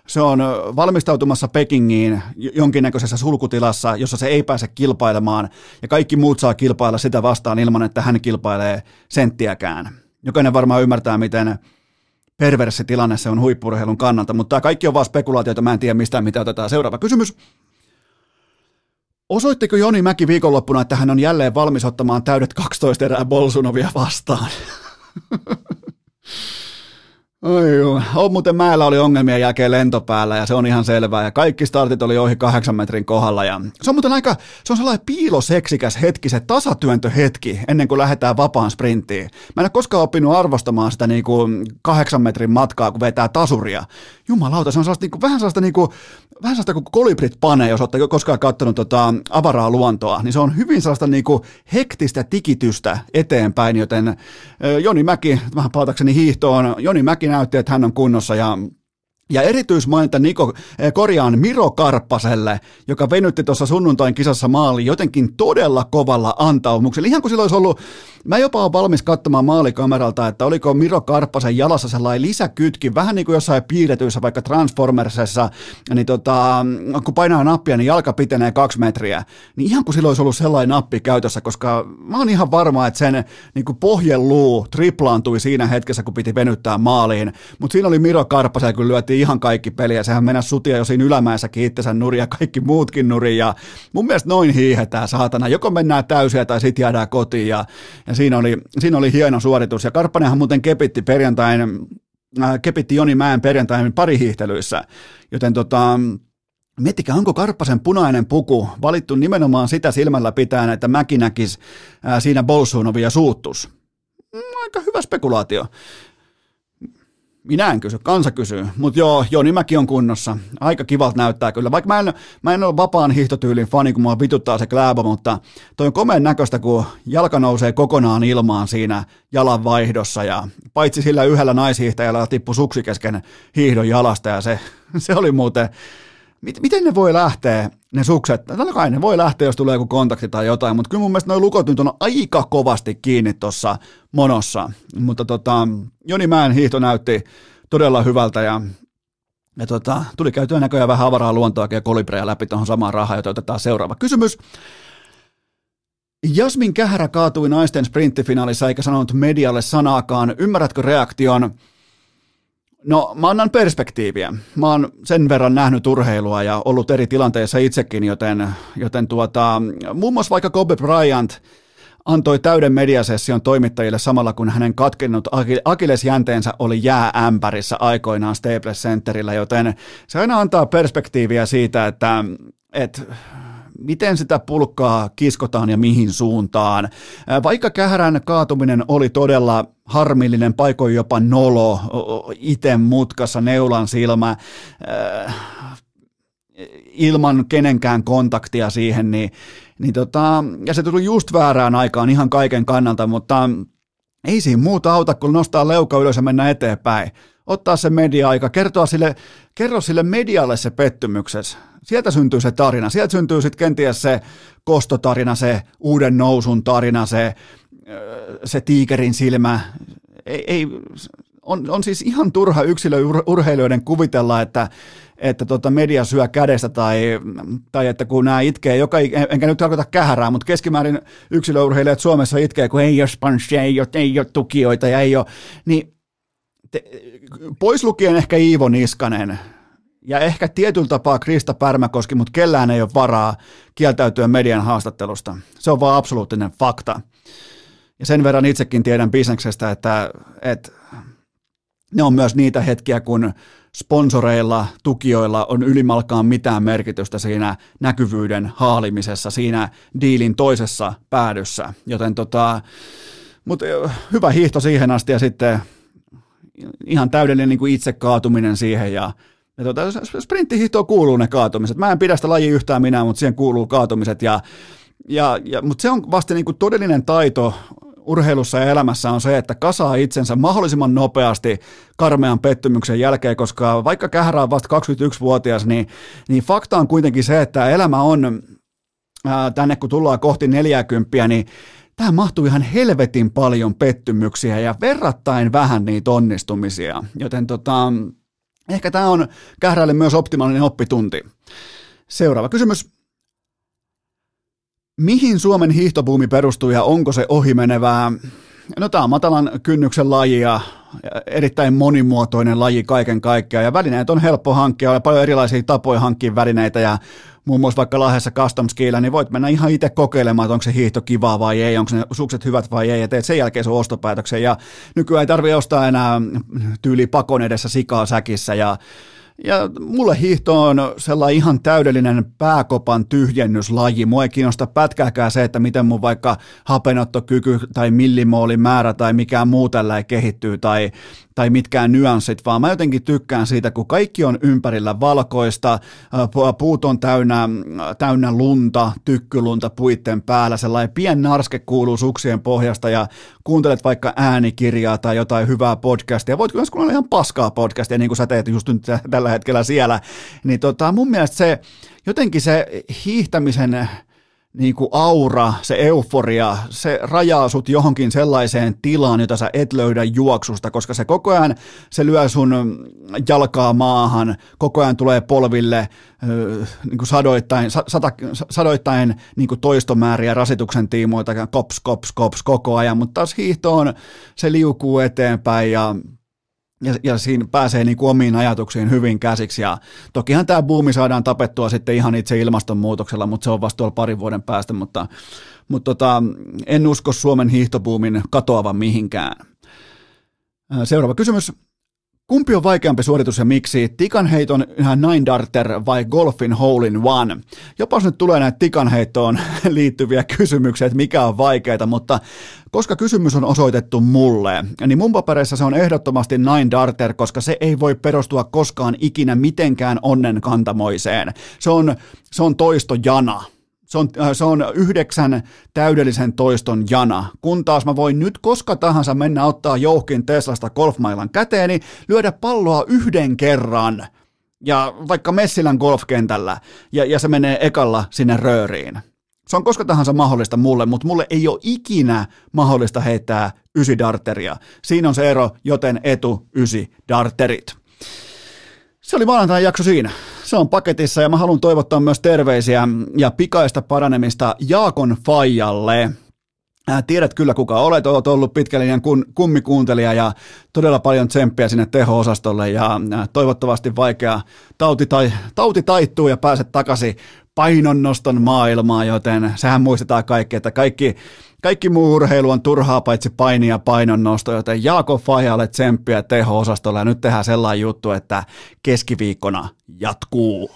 se on valmistautumassa Pekingiin jonkinnäköisessä sulkutilassa, jossa se ei pääse kilpailemaan, ja kaikki muut saa kilpailla sitä vastaan ilman, että hän kilpailee senttiäkään. Jokainen varmaan ymmärtää, miten perverssi tilanne se on huippu-urheilun kannalta, mutta tämä kaikki on vaan spekulaatioita, mä en tiedä mistään mitä otetaan. Seuraava kysymys. Osoittiko Joni Mäki viikonloppuna, että hän on jälleen valmis ottamaan täydet 12 erää Bolsunovia vastaan? Ai joo, muuten mäellä oli ongelmien jälkeen lento päällä ja se on ihan selvää ja kaikki startit oli ohi 8 metrin kohdalla ja se on muuten aika, se on sellainen piiloseksikäs hetki, se tasatyöntöhetki ennen kuin lähdetään vapaan sprinttiin. Mä en ole koskaan oppinut arvostamaan sitä niin kuin 8 metrin matkaa, kun vetää tasuria. Jumalauta, se on sellaista, vähän sellaista kuin kolibrit panee, jos olette koskaan katsonut avaraa luontoa, niin se on hyvin sellaista niin kuin hektistä tikitystä eteenpäin, joten Joni Mäki, vähän palatakseni hiihtoon, Joni Mäki näytti, että hän on kunnossa ja erityismainta Miro Karppaselle, joka venytti tuossa sunnuntain kisassa maaliin jotenkin todella kovalla antaumuksella. Ihan kuin sillä olisi ollut, mä jopa olen valmis katsomaan maalikameralta, että oliko Miro Karppasen jalassa sellainen lisäkytki, vähän niin kuin jossain piirretyissä vaikka Transformersessa, niin kun painaa nappia, niin jalka pitenee 2 metriä. Niin ihan kuin sillä olisi ollut sellainen nappi käytössä, koska mä oon ihan varma, että sen niin kuin pohjeluu triplaantui siinä hetkessä, kun piti venyttää maaliin. Mutta siinä oli Miro Karppasella, kun lyötiin ihan kaikki peliä. Sehän mennä sutia jo siinä ylämäessäkin itsensä nurin ja kaikki muutkin nurin. Ja mun mielestä noin hiihetään, saatana. Joko mennään täysiä tai sit jäädään kotiin. Ja siinä oli hieno suoritus. Ja Karppanenhan muuten kepitti Joni Mäen perjantain parihiihtelyissä. Joten miettikää, onko Karppasen punainen puku valittu nimenomaan sitä silmällä pitäen, että Mäki näkisi siinä Bolsuunovia suuttus. Aika hyvä spekulaatio. Minä en kysy, kansa kysyy, mutta joo, Joni Mäki on kunnossa. Aika kivalta näyttää kyllä, vaikka mä en ole vapaan hiihtotyylin fani, kun mua vituttaa se kläbä, mutta toi on komeen näköistä, kun jalka nousee kokonaan ilmaan siinä jalan vaihdossa ja paitsi sillä yhdellä naishiihtäjällä tippui suksi kesken hiihdon jalasta ja se oli muuten, miten ne voi lähteä ne sukset? Tällä kai ne voi lähteä, jos tulee joku kontakti tai jotain, mutta kyllä mun mielestä noi lukot nyt on aika kovasti kiinni tuossa monossa, mutta Joni Mäen hiihto näytti todella hyvältä ja tuli käytyä näköjään vähän avaraa luontoakin ja kolibreja läpi tuohon samaan rahaan, joten otetaan seuraava kysymys. Jasmin Kähärä kaatui naisten sprinttifinaalissa eikä sanonut medialle sanaakaan. Ymmärrätkö reaktion? No, mä annan perspektiiviä. Mä oon sen verran nähnyt urheilua ja ollut eri tilanteissa itsekin, joten muun muassa vaikka Kobe Bryant antoi täyden mediasession toimittajille samalla, kun hänen katkennut akillesjänteensä oli jääämpärissä aikoinaan Staples Centerillä, joten se aina antaa perspektiiviä siitä, että miten sitä pulkkaa kiskotaan ja mihin suuntaan. Vaikka Kähärän kaatuminen oli todella harmillinen, paikoin jopa nolo, ite mutkassa, neulan silmä, ilman kenenkään kontaktia siihen, niin ja se tuli just väärään aikaan ihan kaiken kannalta, mutta ei siinä muuta auta, kun nostaa leuka ylös ja mennä eteenpäin. Ottaa se media-aika, kerro sille medialle se pettymyksesi. Sieltä syntyy se tarina, sieltä syntyy sitten kenties se kostotarina, se uuden nousun tarina, se tiikerin silmä. On siis ihan turha yksilöurheilijoiden kuvitella, että media syö kädestä tai että kun nämä itkee, enkä nyt tarkoita Kähärää, mutta keskimäärin yksilöurheilijat Suomessa itkee, kun ei ole spanssia, ei ole tukijoita ja ei ole, niin pois lukien ehkä Iivo Niskanen ja ehkä tietyllä tapaa Krista Pärmäkoski, mutta kellään ei ole varaa kieltäytyä median haastattelusta. Se on vaan absoluuttinen fakta. Ja sen verran itsekin tiedän bisneksestä, että ne on myös niitä hetkiä, kun sponsoreilla, tukijoilla on ylimalkaan mitään merkitystä siinä näkyvyyden haalimisessa, siinä diilin toisessa päädyssä. Joten mutta hyvä hiihto siihen asti ja sitten ihan täydellinen niin kuin itse kaatuminen siihen ja sprinttihiihtoon kuuluu ne kaatumiset. Mä en pidä sitä lajia yhtään minä, mutta siihen kuuluu kaatumiset ja mutta se on vasta niin kuin todellinen taito urheilussa ja elämässä on se, että kasaa itsensä mahdollisimman nopeasti karmean pettymyksen jälkeen, koska vaikka Kähärä on vasta 21-vuotias, niin fakta on kuitenkin se, että elämä on tänne kun tullaan kohti 40, niin tähän mahtuu ihan helvetin paljon pettymyksiä ja verrattain vähän niitä onnistumisia, joten ehkä tämä on Kährälle myös optimaalinen oppitunti. Seuraava kysymys. Mihin Suomen hiihtobuumi perustuu ja onko se ohimenevää? No tämä on matalan kynnyksen laji ja erittäin monimuotoinen laji kaiken kaikkiaan ja välineitä on helppo hankkia, on paljon erilaisia tapoja hankkia välineitä ja muun muassa vaikka Lahdessa Custom Skilla, niin voit mennä ihan itse kokeilemaan, että onko se hiihto kivaa vai ei, onko ne sukset hyvät vai ei, ja teet sen jälkeen sun ostopäätöksen. Ja nykyään ei tarvitse ostaa enää tyyli pakon edessä sikaa säkissä. Ja mulle hiihto on sellainen ihan täydellinen pääkopan tyhjennyslaji. Mua ei kiinnosta pätkääkään se, että miten mun vaikka hapenottokyky tai millimoolin määrä tai mikään muu tällä kehittyy tai mitkään nyanssit, vaan mä jotenkin tykkään siitä, kun kaikki on ympärillä valkoista, puut on täynnä lunta, tykkylunta puitten päällä, sellainen pien narske kuuluu suksien pohjasta ja kuuntelet vaikka äänikirjaa tai jotain hyvää podcastia, voit kyllä kuunnella ihan paskaa podcastia, niin kuin sä teet just nyt tällä hetkellä siellä, niin mun mielestä se jotenkin se hiihtämisen niin kuin aura, se euforia, se rajaa sut johonkin sellaiseen tilaan, jota sä et löydä juoksusta, koska se koko ajan, se lyö sun jalkaa maahan, koko ajan tulee polville niin kuin sadoittain niin kuin toistomääriä rasituksen tiimoilta, kops koko ajan, mutta taas hiihtoon se liukuu eteenpäin ja siinä pääsee niin kuin omiin ajatuksiin hyvin käsiksi, ja tokihan tämä buumi saadaan tapettua sitten ihan itse ilmastonmuutoksella, mutta se on vasta tuolla parin vuoden päästä, mutta en usko Suomen hiihtobuumin katoavan mihinkään. Seuraava kysymys. Kumpi on vaikeampi suoritus ja miksi? Tikanheiton nine darter vai golfin hole in one? Jopas nyt tulee näitä tikanheittoon liittyviä kysymyksiä, että mikä on vaikeaa, mutta koska kysymys on osoitettu mulle, niin mun papereissa se on ehdottomasti nine darter, koska se ei voi perustua koskaan ikinä mitenkään onnen kantamoiseen. Se on toistojana. Se on 9 täydellisen toiston jana, kun taas mä voin nyt koska tahansa mennä ottaa jouhkin Teslasta golfmailan käteeni, lyödä palloa yhden kerran ja vaikka Messilän golfkentällä ja se menee ekalla sinne rööriin. Se on koska tahansa mahdollista mulle, mutta mulle ei ole ikinä mahdollista heittää 9 darteria. Siinä on se ero, joten etu 9 darterit. Se oli maanantain jakso siinä. Se on paketissa ja mä haluan toivottaa myös terveisiä ja pikaista paranemista Jaakon faijalle. Tiedät kyllä kuka olet ollut pitkälle ja kummikuuntelija ja todella paljon tsemppiä sinne teho-osastolle ja toivottavasti vaikea tauti taittuu ja pääset takaisin painonnoston maailmaan, joten sehän muistetaan kaikki, että kaikki muu urheilu on turhaa paitsi paini ja painonnosto, joten Jaakon faijalle tsemppiä teho-osastolla ja nyt tehdään sellainen juttu, että keskiviikkona jatkuu.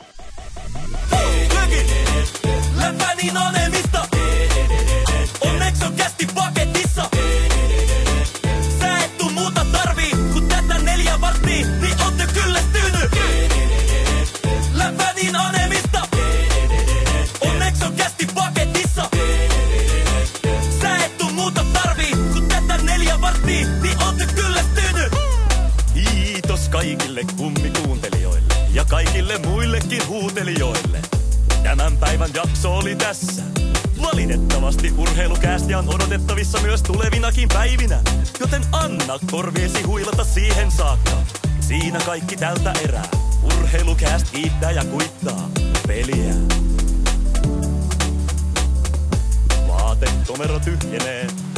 Kaikille kummikuuntelijoille ja kaikille muillekin huutelijoille. Tämän päivän jakso oli tässä. Valitettavasti urheilucastia on odotettavissa myös tulevinakin päivinä, joten anna korviesi huilata siihen saakka. Siinä kaikki tältä erää. Urheilucast kiittää ja kuittaa peliä. Vaatekomero tyhjenee.